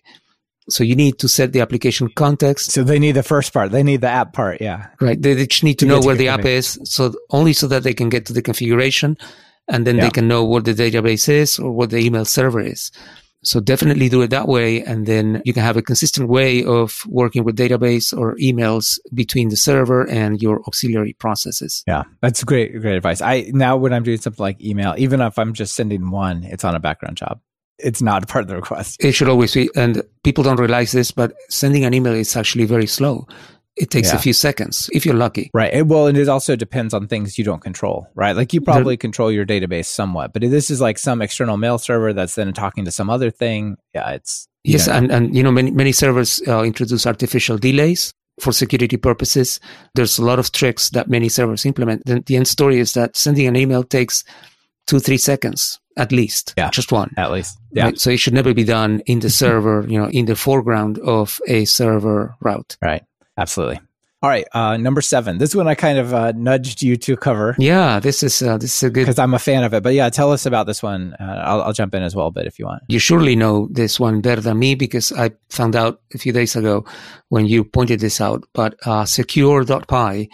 So you need to set the application context. So they need the first part. They need the app part, yeah. Right. They just need to know where the app is, so that they can get to the configuration, and then they can know what the database is or what the email server is. So definitely do it that way, and then you can have a consistent way of working with database or emails between the server and your auxiliary processes. Yeah, that's great advice. Now when I'm doing something like email, even if I'm just sending one, it's on a background job. It's not part of the request. It should always be. And people don't realize this, but sending an email is actually very slow. It takes a few seconds if you're lucky. Right. Well, and it also depends on things you don't control, right? Like you probably control your database somewhat, but this is like some external mail server that's then talking to some other thing. Yeah, it's... Yes, and you know, many servers introduce artificial delays for security purposes. There's a lot of tricks that many servers implement. The end story is that sending an email takes 2-3 seconds at least, just one. At least, yeah. Right? So it should never be done in the server, you know, in the foreground of a server route. Right. Absolutely. All right. Number 7. This one I kind of nudged you to cover. Yeah, this is a good... Because I'm a fan of it. But yeah, tell us about this one. I'll jump in as well, but if you want. You surely know this one better than me because I found out a few days ago when you pointed this out. But secure.py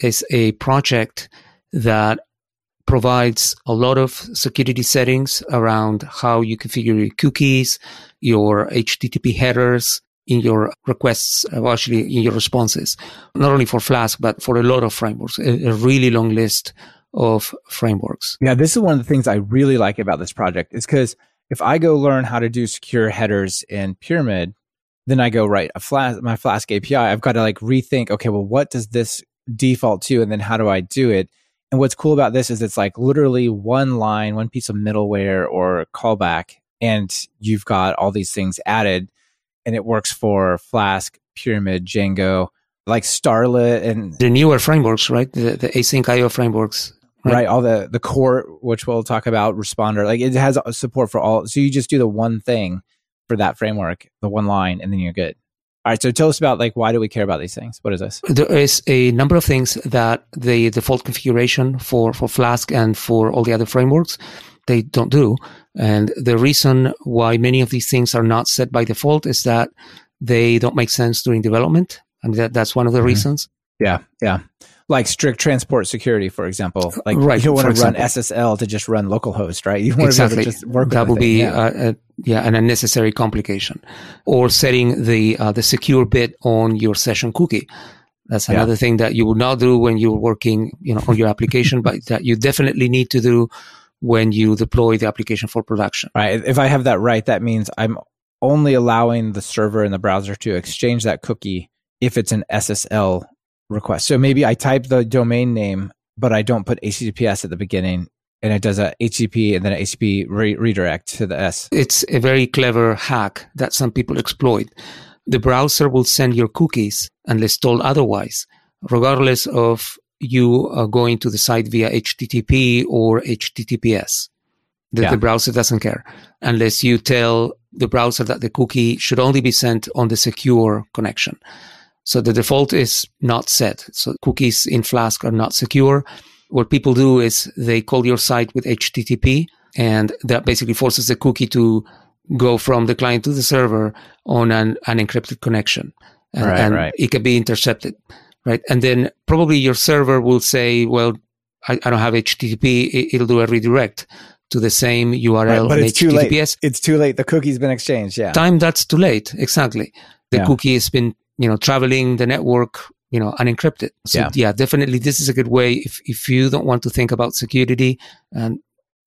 is a project that provides a lot of security settings around how you configure your cookies, your HTTP headers, in your requests, actually in your responses, not only for Flask, but for a lot of frameworks, a really long list of frameworks. Yeah, this is one of the things I really like about this project is because if I go learn how to do secure headers in Pyramid, then I go write my Flask API, I've got to like rethink, okay, well, what does this default to? And then how do I do it? And what's cool about this is it's like literally one line, one piece of middleware or callback, and you've got all these things added. And it works for Flask, Pyramid, Django, like Starlet, and the newer frameworks, right? The AsyncIO frameworks, right? All the Quart, which we'll talk about, Responder, like it has support for all. So you just do the one thing for that framework, the one line, and then you're good. All right. So tell us about like why do we care about these things? What is this? There is a number of things that the default configuration for Flask and for all the other frameworks they don't do. And the reason why many of these things are not set by default is that they don't make sense during development. I mean, that's one of the reasons. Yeah. Like strict transport security, for example. Like you don't want to run SSL to just run localhost, right? You want to be able to just work that with would be an unnecessary complication. Or setting the secure bit on your session cookie. That's another thing that you would not do when you're working, you know, on your application, but that you definitely need to do when you deploy the application for production. Right. If I have that right, that means I'm only allowing the server and the browser to exchange that cookie if it's an SSL request. So maybe I type the domain name, but I don't put HTTPS at the beginning, and it does a HTTP and then an HTTP redirect to the S. It's a very clever hack that some people exploit. The browser will send your cookies, unless told otherwise, regardless of you are going to the site via HTTP or HTTPS. The browser doesn't care unless you tell the browser that the cookie should only be sent on the secure connection. So the default is not set. So cookies in Flask are not secure. What people do is they call your site with HTTP, and that basically forces the cookie to go from the client to the server on an unencrypted connection. And it can be intercepted. Right. And then probably your server will say, well, I don't have HTTP. It'll do a redirect to the same URL. Right, but it's HTTPS. Too late. It's too late. The cookie's been exchanged. Yeah. Time that's too late. Exactly. The cookie has been, you know, traveling the network, you know, unencrypted. So yeah, definitely this is a good way if you don't want to think about security. And,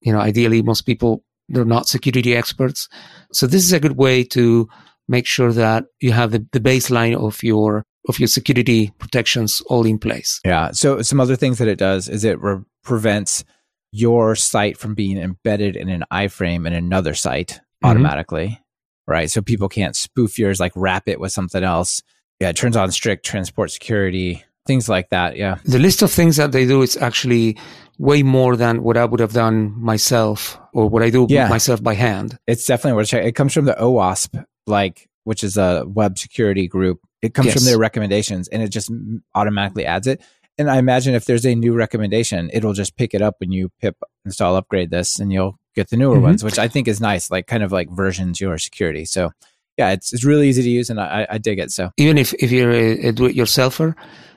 you know, ideally most people, they're not security experts. So this is a good way to make sure that you have the baseline of your security protections all in place. Yeah. So some other things that it does is it prevents your site from being embedded in an iframe in another site automatically, right? So people can't spoof yours, like wrap it with something else. Yeah. It turns on strict transport security, things like that. Yeah. The list of things that they do is actually way more than what I would have done myself or what I do myself by hand. It's definitely worth checking. It comes from the OWASP, like, which is a web security group. It comes from their recommendations, and it just automatically adds it. And I imagine if there's a new recommendation, it'll just pick it up when you pip install upgrade this, and you'll get the newer ones, which I think is nice, like kind of like versions your security. So yeah, it's really easy to use, and I dig it. So even if you're a do-it-yourselfer,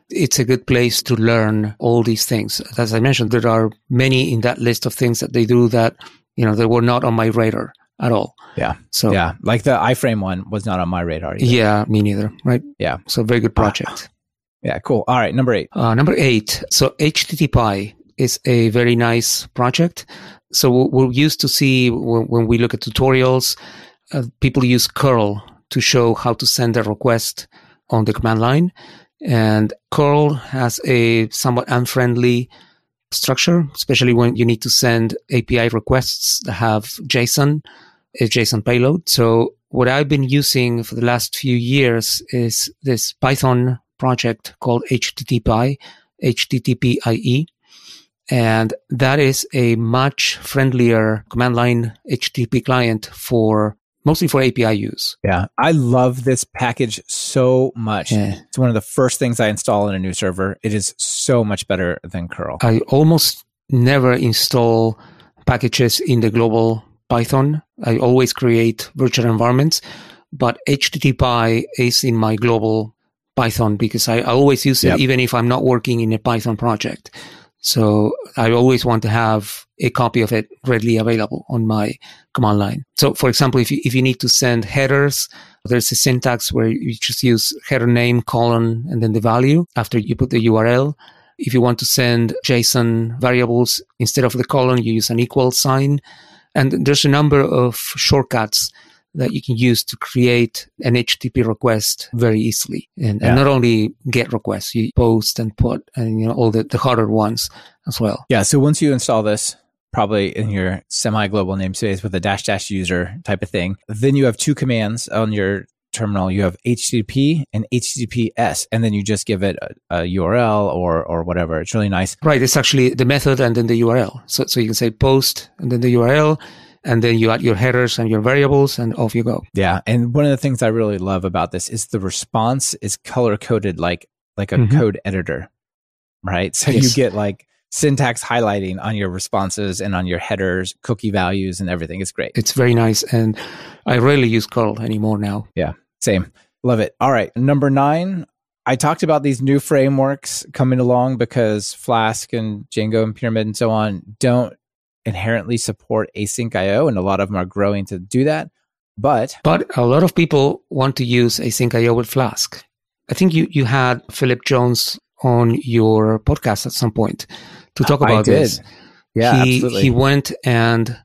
it's a good place to learn all these things. As I mentioned, there are many in that list of things that they do that, you know, they were not on my radar at all. Yeah. So yeah, like the iframe one was not on my radar either. Yeah, me neither. Right. Yeah. So very good project. Yeah, cool. All right, number 8. Number 8. So HTTPie is a very nice project. So we're used to see when we look at tutorials, people use curl to show how to send a request on the command line. And curl has a somewhat unfriendly structure, especially when you need to send API requests that have JSON, a JSON payload. So what I've been using for the last few years is this Python project called HTTPie, HTTPie. And that is a much friendlier command line HTTP client for mostly for API use. Yeah, I love this package so much. Yeah. It's one of the first things I install in a new server. It is so much better than curl. I almost never install packages in the global Python. I always create virtual environments, but HTTPie is in my global Python because I always use it even if I'm not working in a Python project. So I always want to have a copy of it readily available on my command line. So for example, if you need to send headers, there's a syntax where you just use header name, colon, and then the value after you put the URL. If you want to send JSON variables, instead of the colon, you use an equal sign. And there's a number of shortcuts that you can use to create an HTTP request very easily. And not only GET requests, you post and put and all the harder ones as well. Yeah, so once you install this, probably in your semi-global namespace with a -- user type of thing, then you have two commands on your terminal. You have HTTP and HTTPS, and then you just give it a URL or whatever. It's really nice. Right, it's actually the method and then the URL. So you can say post and then the URL, and then you add your headers and your variables, and off you go. Yeah, and one of the things I really love about this is the response is color-coded like a code editor, right? So you get like syntax highlighting on your responses and on your headers, cookie values, and everything. It's great. It's very nice, and I rarely use curl anymore now. Yeah, same. Love it. All right, number 9. I talked about these new frameworks coming along because Flask and Django and Pyramid and so on don't inherently support AsyncIO, and a lot of them are growing to do that. But a lot of people want to use AsyncIO with Flask. I think you had Philip Jones on your podcast at some point to talk about this. Yeah, absolutely. He went and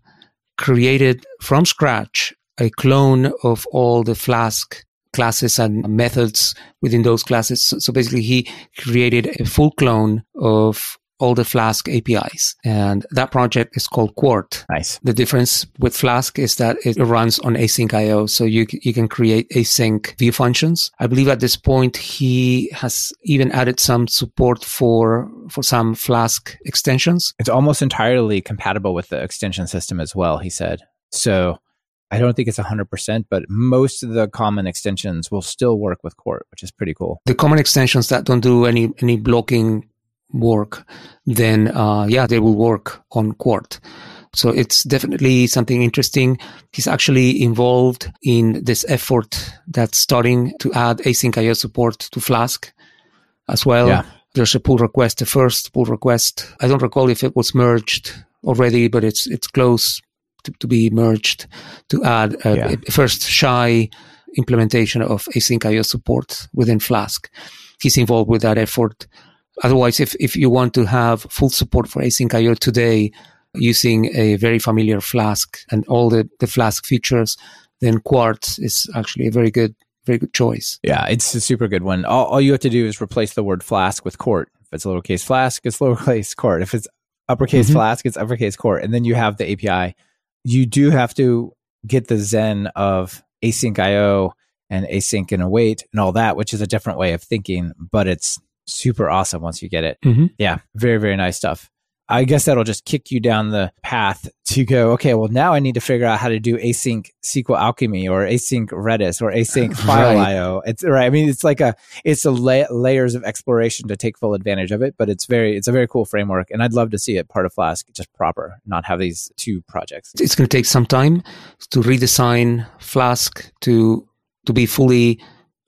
created from scratch a clone of all the Flask classes and methods within those classes. So basically, he created a full clone of all the Flask APIs. And that project is called Quart. Nice. The difference with Flask is that it runs on AsyncIO, so you can create async view functions. I believe at this point, he has even added some support for some Flask extensions. It's almost entirely compatible with the extension system as well, he said. So I don't think it's 100%, but most of the common extensions will still work with Quart, which is pretty cool. The common extensions that don't do any blocking work, then they will work on Quart. So it's definitely something interesting. He's actually involved in this effort that's starting to add AsyncIO support to Flask as well. Yeah. There's a pull request, a first pull request. I don't recall if it was merged already, but it's close to be merged to add a first shy implementation of AsyncIO support within Flask. He's involved with that effort. Otherwise, if you want to have full support for AsyncIO today using a very familiar Flask and all the Flask features, then Quart is actually a very good choice. Yeah, it's a super good one. All you have to do is replace the word Flask with Quart. If it's lowercase Flask, it's lowercase Quart. If it's uppercase Flask, it's uppercase Quart. And then you have the API. You do have to get the zen of AsyncIO and async and await and all that, which is a different way of thinking, but it's super awesome once you get it. Yeah, very, very nice stuff. I guess that'll just kick you down the path to go, okay, well, now I need to figure out how to do async SQLAlchemy or async Redis or async FileIO. Right. It's right. I mean, it's like layers of exploration to take full advantage of it, but it's a very cool framework. And I'd love to see it part of Flask just proper, not have these two projects. It's going to take some time to redesign Flask to be fully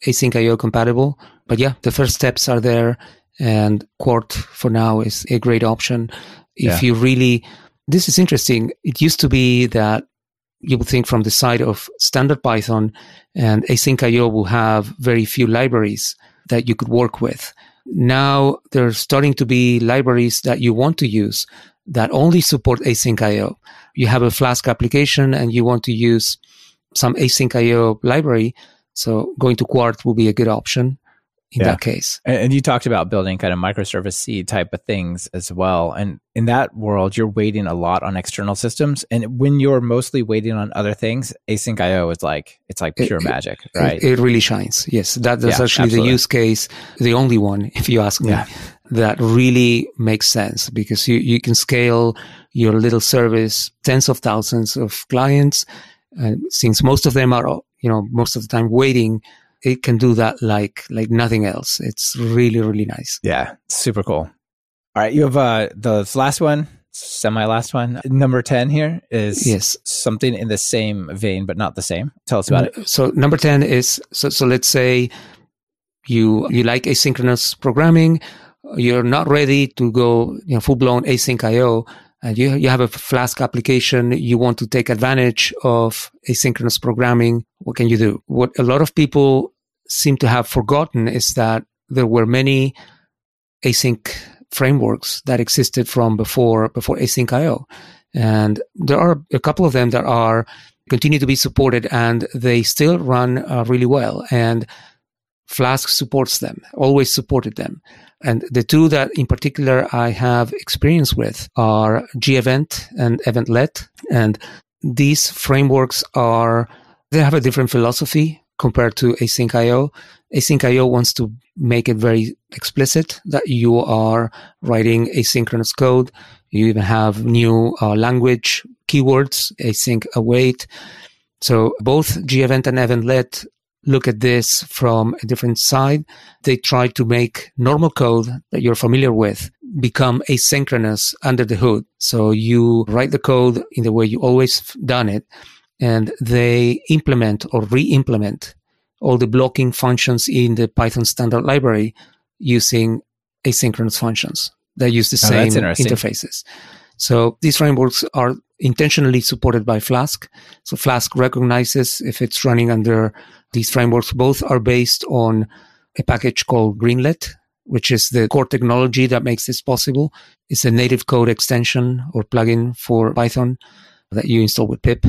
AsyncIO compatible. But yeah, the first steps are there, and Quart for now is a great option. This is interesting. It used to be that you would think from the side of standard Python, and AsyncIO will have very few libraries that you could work with. Now there's starting to be libraries that you want to use that only support AsyncIO. You have a Flask application and you want to use some AsyncIO library, so going to Quart will be a good option. in that case. And you talked about building kind of microservice-y type of things as well. And in that world, you're waiting a lot on external systems. And when you're mostly waiting on other things, AsyncIO is like, it's like pure magic, right? It really shines. Yes. That's actually absolutely. The use case, the only one, if you ask me, that really makes sense, because you can scale your little service, tens of thousands of clients. And since most of them are, most of the time waiting, it can do that like nothing else. It's really, really nice. Yeah, super cool. All right, you have the last one, semi-last one, number 10 here is something in the same vein, but not the same. Tell us about it. So number 10 is, so let's say you like asynchronous programming, you're not ready to go full-blown async IO, and you have a Flask application, you want to take advantage of asynchronous programming. What can you do? What a lot of people seem to have forgotten is that there were many async frameworks that existed from before AsyncIO. And there are a couple of them that continue to be supported, and they still run really well. And Flask supports them, always supported them. And the two that in particular I have experience with are Gevent and Eventlet. And these frameworks they have a different philosophy compared to AsyncIO. AsyncIO wants to make it very explicit that you are writing asynchronous code. You even have new language keywords, async await. So both Gevent and Eventlet look at this from a different side. They try to make normal code that you're familiar with become asynchronous under the hood. So you write the code in the way you always done it, and they implement or re-implement all the blocking functions in the Python standard library using asynchronous functions that use the same interfaces. So these frameworks are intentionally supported by Flask. So Flask recognizes if it's running under these frameworks. Both are based on a package called Greenlet, which is the core technology that makes this possible. It's a native code extension or plugin for Python that you install with pip.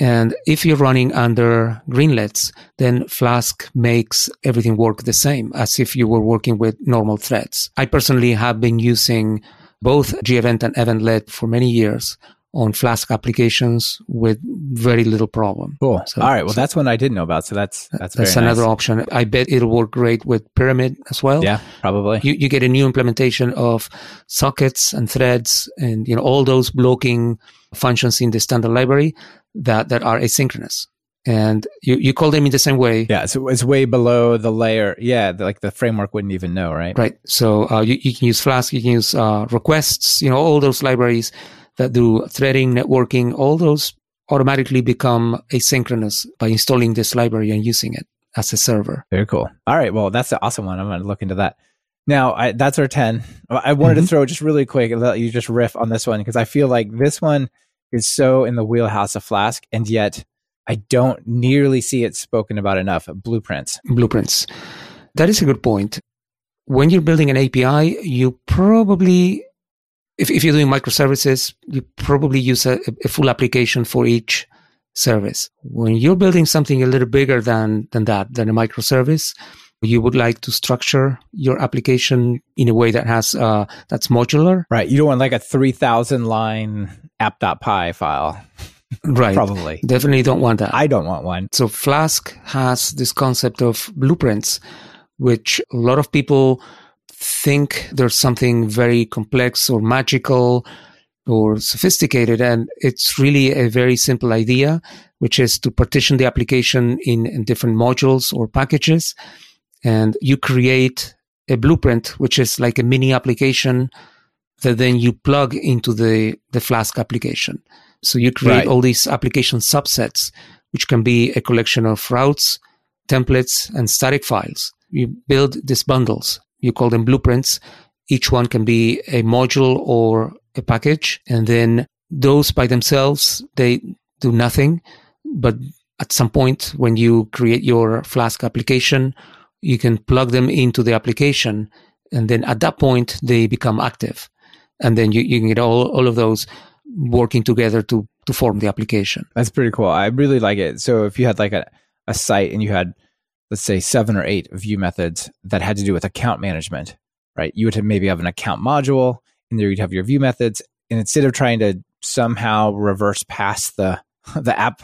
And if you're running under Greenlets, then Flask makes everything work the same as if you were working with normal threads. I personally have been using both Gevent and Eventlet for many years on Flask applications with very little problem. Cool. So, all right. Well, that's one I didn't know about. So that's very another nice option. I bet it'll work great with Pyramid as well. Yeah, probably. You get a new implementation of sockets and threads and all those blocking functions in the standard library that are asynchronous. And you call them in the same way. Yeah, so it's way below the layer. Yeah, like the framework wouldn't even know, right? Right. So you can use Flask, you can use requests, all those libraries that do threading, networking, all those automatically become asynchronous by installing this library and using it as a server. Very cool. All right, well, that's an awesome one. I'm going to look into that. Now, that's our 10. I wanted to throw just really quick and let you just riff on this one, because I feel like this one is so in the wheelhouse of Flask, and yet I don't nearly see it spoken about enough. Blueprints. That is a good point. When you're building an API, you probably, if you're doing microservices, you probably use a full application for each service. When you're building something a little bigger than a microservice, you would like to structure your application in a way that has that's modular. Right. You don't want like a 3,000 line app.py file. Right. Probably. Definitely don't want that. I don't want one. So Flask has this concept of blueprints, which a lot of people think there's something very complex or magical or sophisticated. And it's really a very simple idea, which is to partition the application in different modules or packages. And you create a blueprint, which is like a mini application that then you plug into the Flask application. So you create all these application subsets, which can be a collection of routes, templates, and static files. You build these bundles. You call them blueprints. Each one can be a module or a package. And then those by themselves, they do nothing. But at some point, when you create your Flask application, you can plug them into the application. And then at that point, they become active. And then you can get all of those working together to form the application. That's pretty cool. I really like it. So if you had like a site and you had let's say 7 or 8 Vue methods that had to do with account management, right? You would have maybe have an account module, and there you'd have your Vue methods. And instead of trying to somehow reverse past the app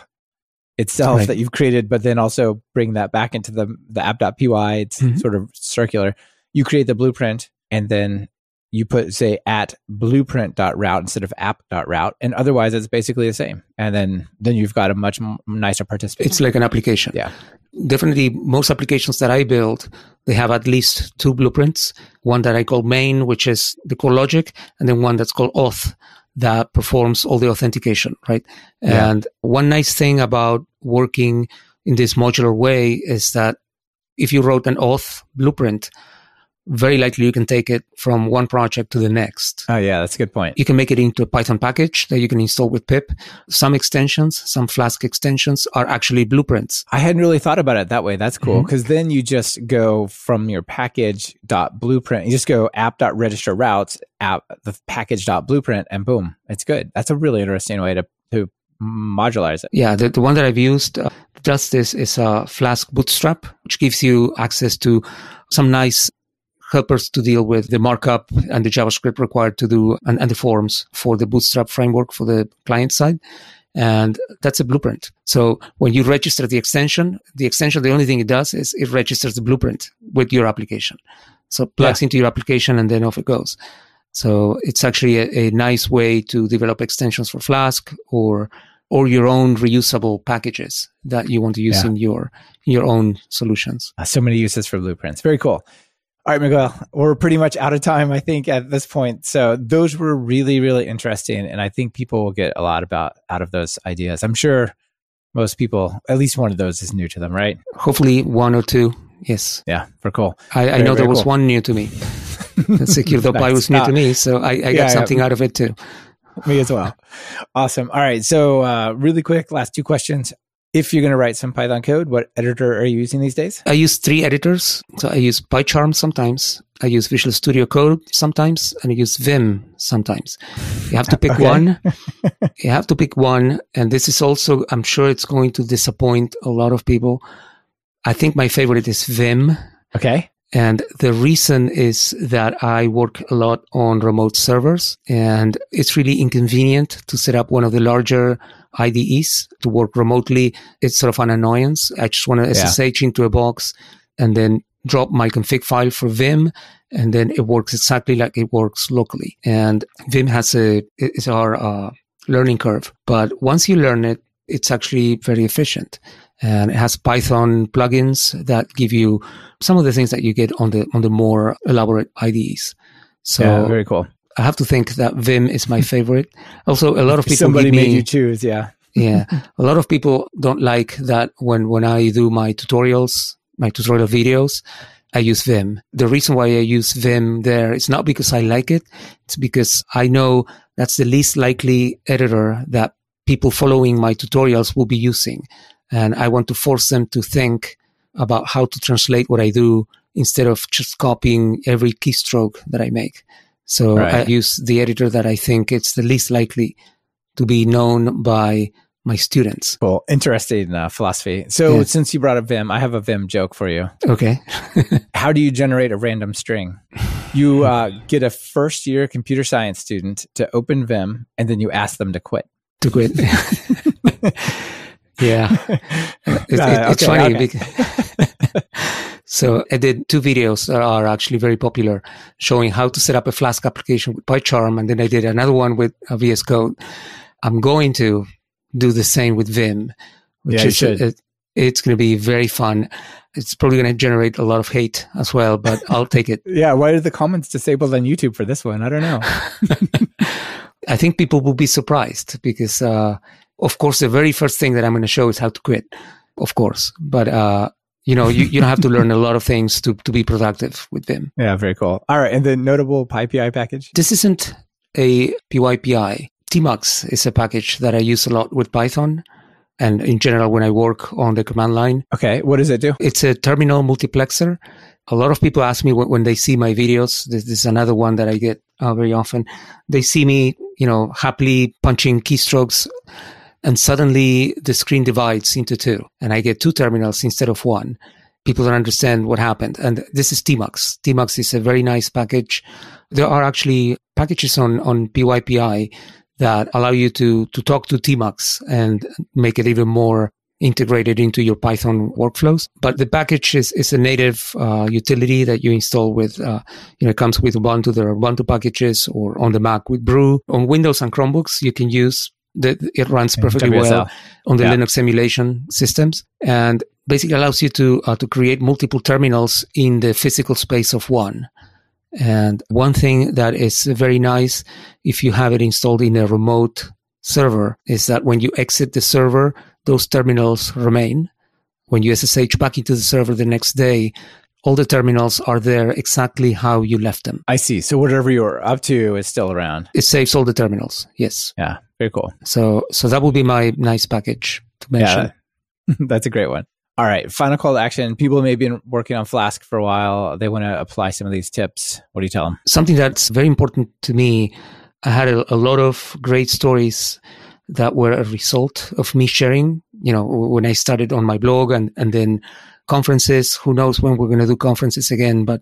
itself that you've created, but then also bring that back into the app.py, it's sort of circular. You create the blueprint, and then you put, say, at blueprint.route instead of app.route, and otherwise it's basically the same. And then you've got a much nicer participant. It's like an application. Yeah. Definitely most applications that I build, they have at least 2 blueprints, one that I call main, which is the core logic, and then one that's called auth, that performs all the authentication, right? Yeah. And one nice thing about working in this modular way is that if you wrote an auth blueprint, very likely you can take it from one project to the next. Oh, yeah, that's a good point. You can make it into a Python package that you can install with pip. Some extensions, some Flask extensions are actually blueprints. I hadn't really thought about it that way. That's cool, because then you just go from your package.blueprint, you just go app.register routes, app, the package.blueprint, and boom, it's good. That's a really interesting way to modularize it. Yeah, the one that I've used does this is Flask Bootstrap, which gives you access to some nice helpers to deal with the markup and the JavaScript required to do and the forms for the Bootstrap framework for the client side. And that's a blueprint. So when you register the extension, the only thing it does is it registers the blueprint with your application. So plugs into your application and then off it goes. So it's actually a nice way to develop extensions for Flask or your own reusable packages that you want to use in your own solutions. So many uses for blueprints. Very cool. All right, Miguel, we're pretty much out of time, I think, at this point. So those were really, really interesting. And I think people will get a lot out of those ideas. I'm sure most people, at least one of those is new to them, right? Hopefully 1 or 2. Yes. Yeah, for cool. I know there was cool. One new to me. Secure.py was new to me, so I got something out of it too. Me as well. Awesome. All right, so really quick, last 2 questions. If you're going to write some Python code, what editor are you using these days? I use 3 editors. So I use PyCharm sometimes. I use Visual Studio Code sometimes. And I use Vim sometimes. You have to pick one. You have to pick one. And this is also, I'm sure it's going to disappoint a lot of people. I think my favorite is Vim. Okay. And the reason is that I work a lot on remote servers, and it's really inconvenient to set up one of the larger IDEs to work remotely. It's sort of an annoyance. I just want to SSH into a box and then drop my config file for Vim, and then it works exactly like it works locally. And Vim is our learning curve. But once you learn it, it's actually very efficient. And it has Python plugins that give you some of the things that you get on the more elaborate IDEs. So very cool. I have to think that Vim is my favorite. Also, a lot of people... Somebody made you choose, yeah. Yeah. A lot of people don't like that when I do my tutorial videos, I use Vim. The reason why I use Vim there is not because I like it. It's because I know that's the least likely editor that people following my tutorials will be using. And I want to force them to think about how to translate what I do instead of just copying every keystroke that I make. So I use the editor that I think it's the least likely to be known by my students. Cool. Interesting philosophy. So since you brought up Vim, I have a Vim joke for you. Okay. How do you generate a random string? You get a first-year computer science student to open Vim, and then you ask them to quit. Yeah. It's funny. Okay. So I did 2 videos that are actually very popular showing how to set up a Flask application with PyCharm. And then I did another one with VS Code. I'm going to do the same with Vim, which it's going to be very fun. It's probably going to generate a lot of hate as well, but I'll take it. Yeah. Why are the comments disabled on YouTube for this one? I don't know. I think people will be surprised because, of course, the very first thing that I'm going to show is how to quit, of course. But, you don't have to learn a lot of things to be productive with Vim. Yeah, very cool. All right. And the notable PyPI package? This isn't a PyPI. Tmux is a package that I use a lot with Python and in general when I work on the command line. Okay. What does it do? It's a terminal multiplexer. A lot of people ask me when they see my videos, this is another one that I get very often. They see me, happily punching keystrokes. And suddenly the screen divides into 2, and I get 2 terminals instead of 1. people don't understand what happened. And this is Tmux. Tmux is a very nice package. There are actually packages on PyPI that allow you to talk to Tmux and make it even more integrated into your Python workflows. But the package is a native utility that you install with, it comes with Ubuntu. There are Ubuntu packages, or on the Mac with Brew. On Windows and Chromebooks, you can use it runs perfectly well on the Linux emulation systems, and basically allows you to create multiple terminals in the physical space of one. And one thing that is very nice, if you have it installed in a remote server, is that when you exit the server, those terminals remain. When you SSH back into the server the next day, all the terminals are there exactly how you left them. I see. So whatever you're up to is still around. It saves all the terminals. Yes. Yeah. Very cool. So that would be my nice package to mention. Yeah, that's a great one. All right. Final call to action. People may have been working on Flask for a while. They want to apply some of these tips. What do you tell them? Something that's very important to me. I had a lot of great stories that were a result of me sharing, when I started on my blog and then conferences. Who knows when we're going to do conferences again. But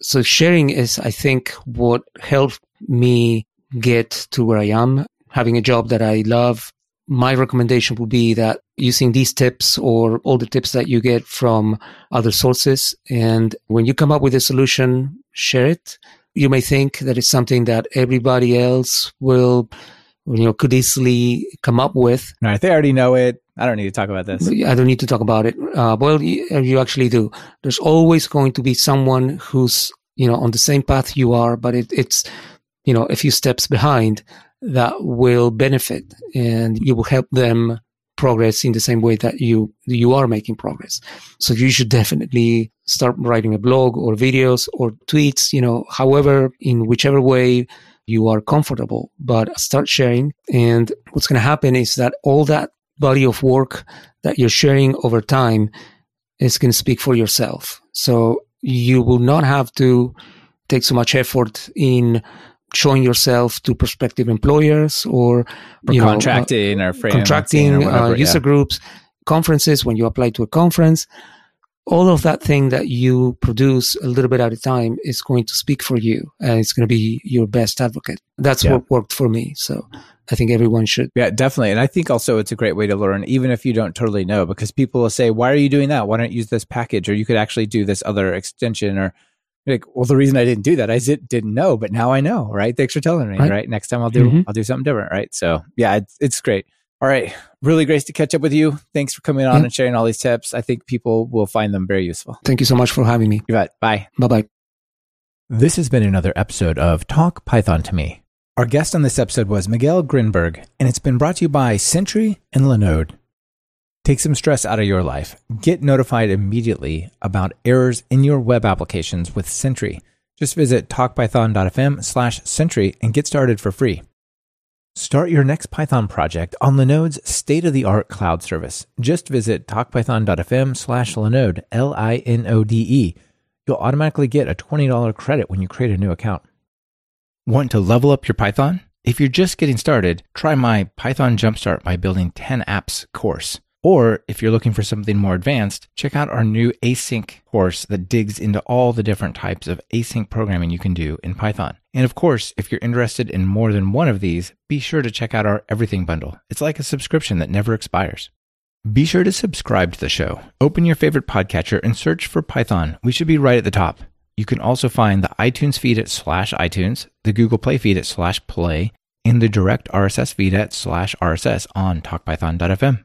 so sharing is, I think, what helped me get to where I am, having a job that I love. My recommendation would be that using these tips or all the tips that you get from other sources. And when you come up with a solution, share it. You may think that it's something that everybody else will, could easily come up with. All right. They already know it. I don't need to talk about this. I don't need to talk about it. Well, you actually do. There's always going to be someone who's, on the same path you are, but it's a few steps behind, that will benefit, and you will help them progress in the same way that you are making progress. So you should definitely start writing a blog or videos or tweets, however, in whichever way you are comfortable, but start sharing. And what's going to happen is that all that body of work that you're sharing over time is going to speak for yourself. So you will not have to take so much effort in showing yourself to prospective employers or contracting or freelancing, user groups, conferences, when you apply to a conference. All of that thing that you produce a little bit at a time is going to speak for you, and it's going to be your best advocate. That's what worked for me. So I think everyone should. Yeah, definitely. And I think also it's a great way to learn, even if you don't totally know, because people will say, why are you doing that? Why don't you use this package? Or you could actually do this other extension, or like, well, the reason I didn't do that, I didn't know, but now I know, right? Thanks for telling me, right? Next time I'll do something different, right? So yeah, it's great. All right. Really great to catch up with you. Thanks for coming on and sharing all these tips. I think people will find them very useful. Thank you so much for having me. You bet. Bye. Bye-bye. This has been another episode of Talk Python to Me. Our guest on this episode was Miguel Grinberg, and it's been brought to you by Sentry and Linode. Take some stress out of your life. Get notified immediately about errors in your web applications with Sentry. Just visit talkpython.fm/Sentry and get started for free. Start your next Python project on Linode's state-of-the-art cloud service. Just visit talkpython.fm/Linode, Linode. You'll automatically get a $20 credit when you create a new account. Want to level up your Python? If you're just getting started, try my Python Jumpstart by Building 10 Apps course. Or if you're looking for something more advanced, check out our new async course that digs into all the different types of async programming you can do in Python. And of course, if you're interested in more than one of these, be sure to check out our Everything Bundle. It's like a subscription that never expires. Be sure to subscribe to the show. Open your favorite podcatcher and search for Python. We should be right at the top. You can also find the iTunes feed at /iTunes, the Google Play feed at /play, and the direct RSS feed at /RSS on talkpython.fm.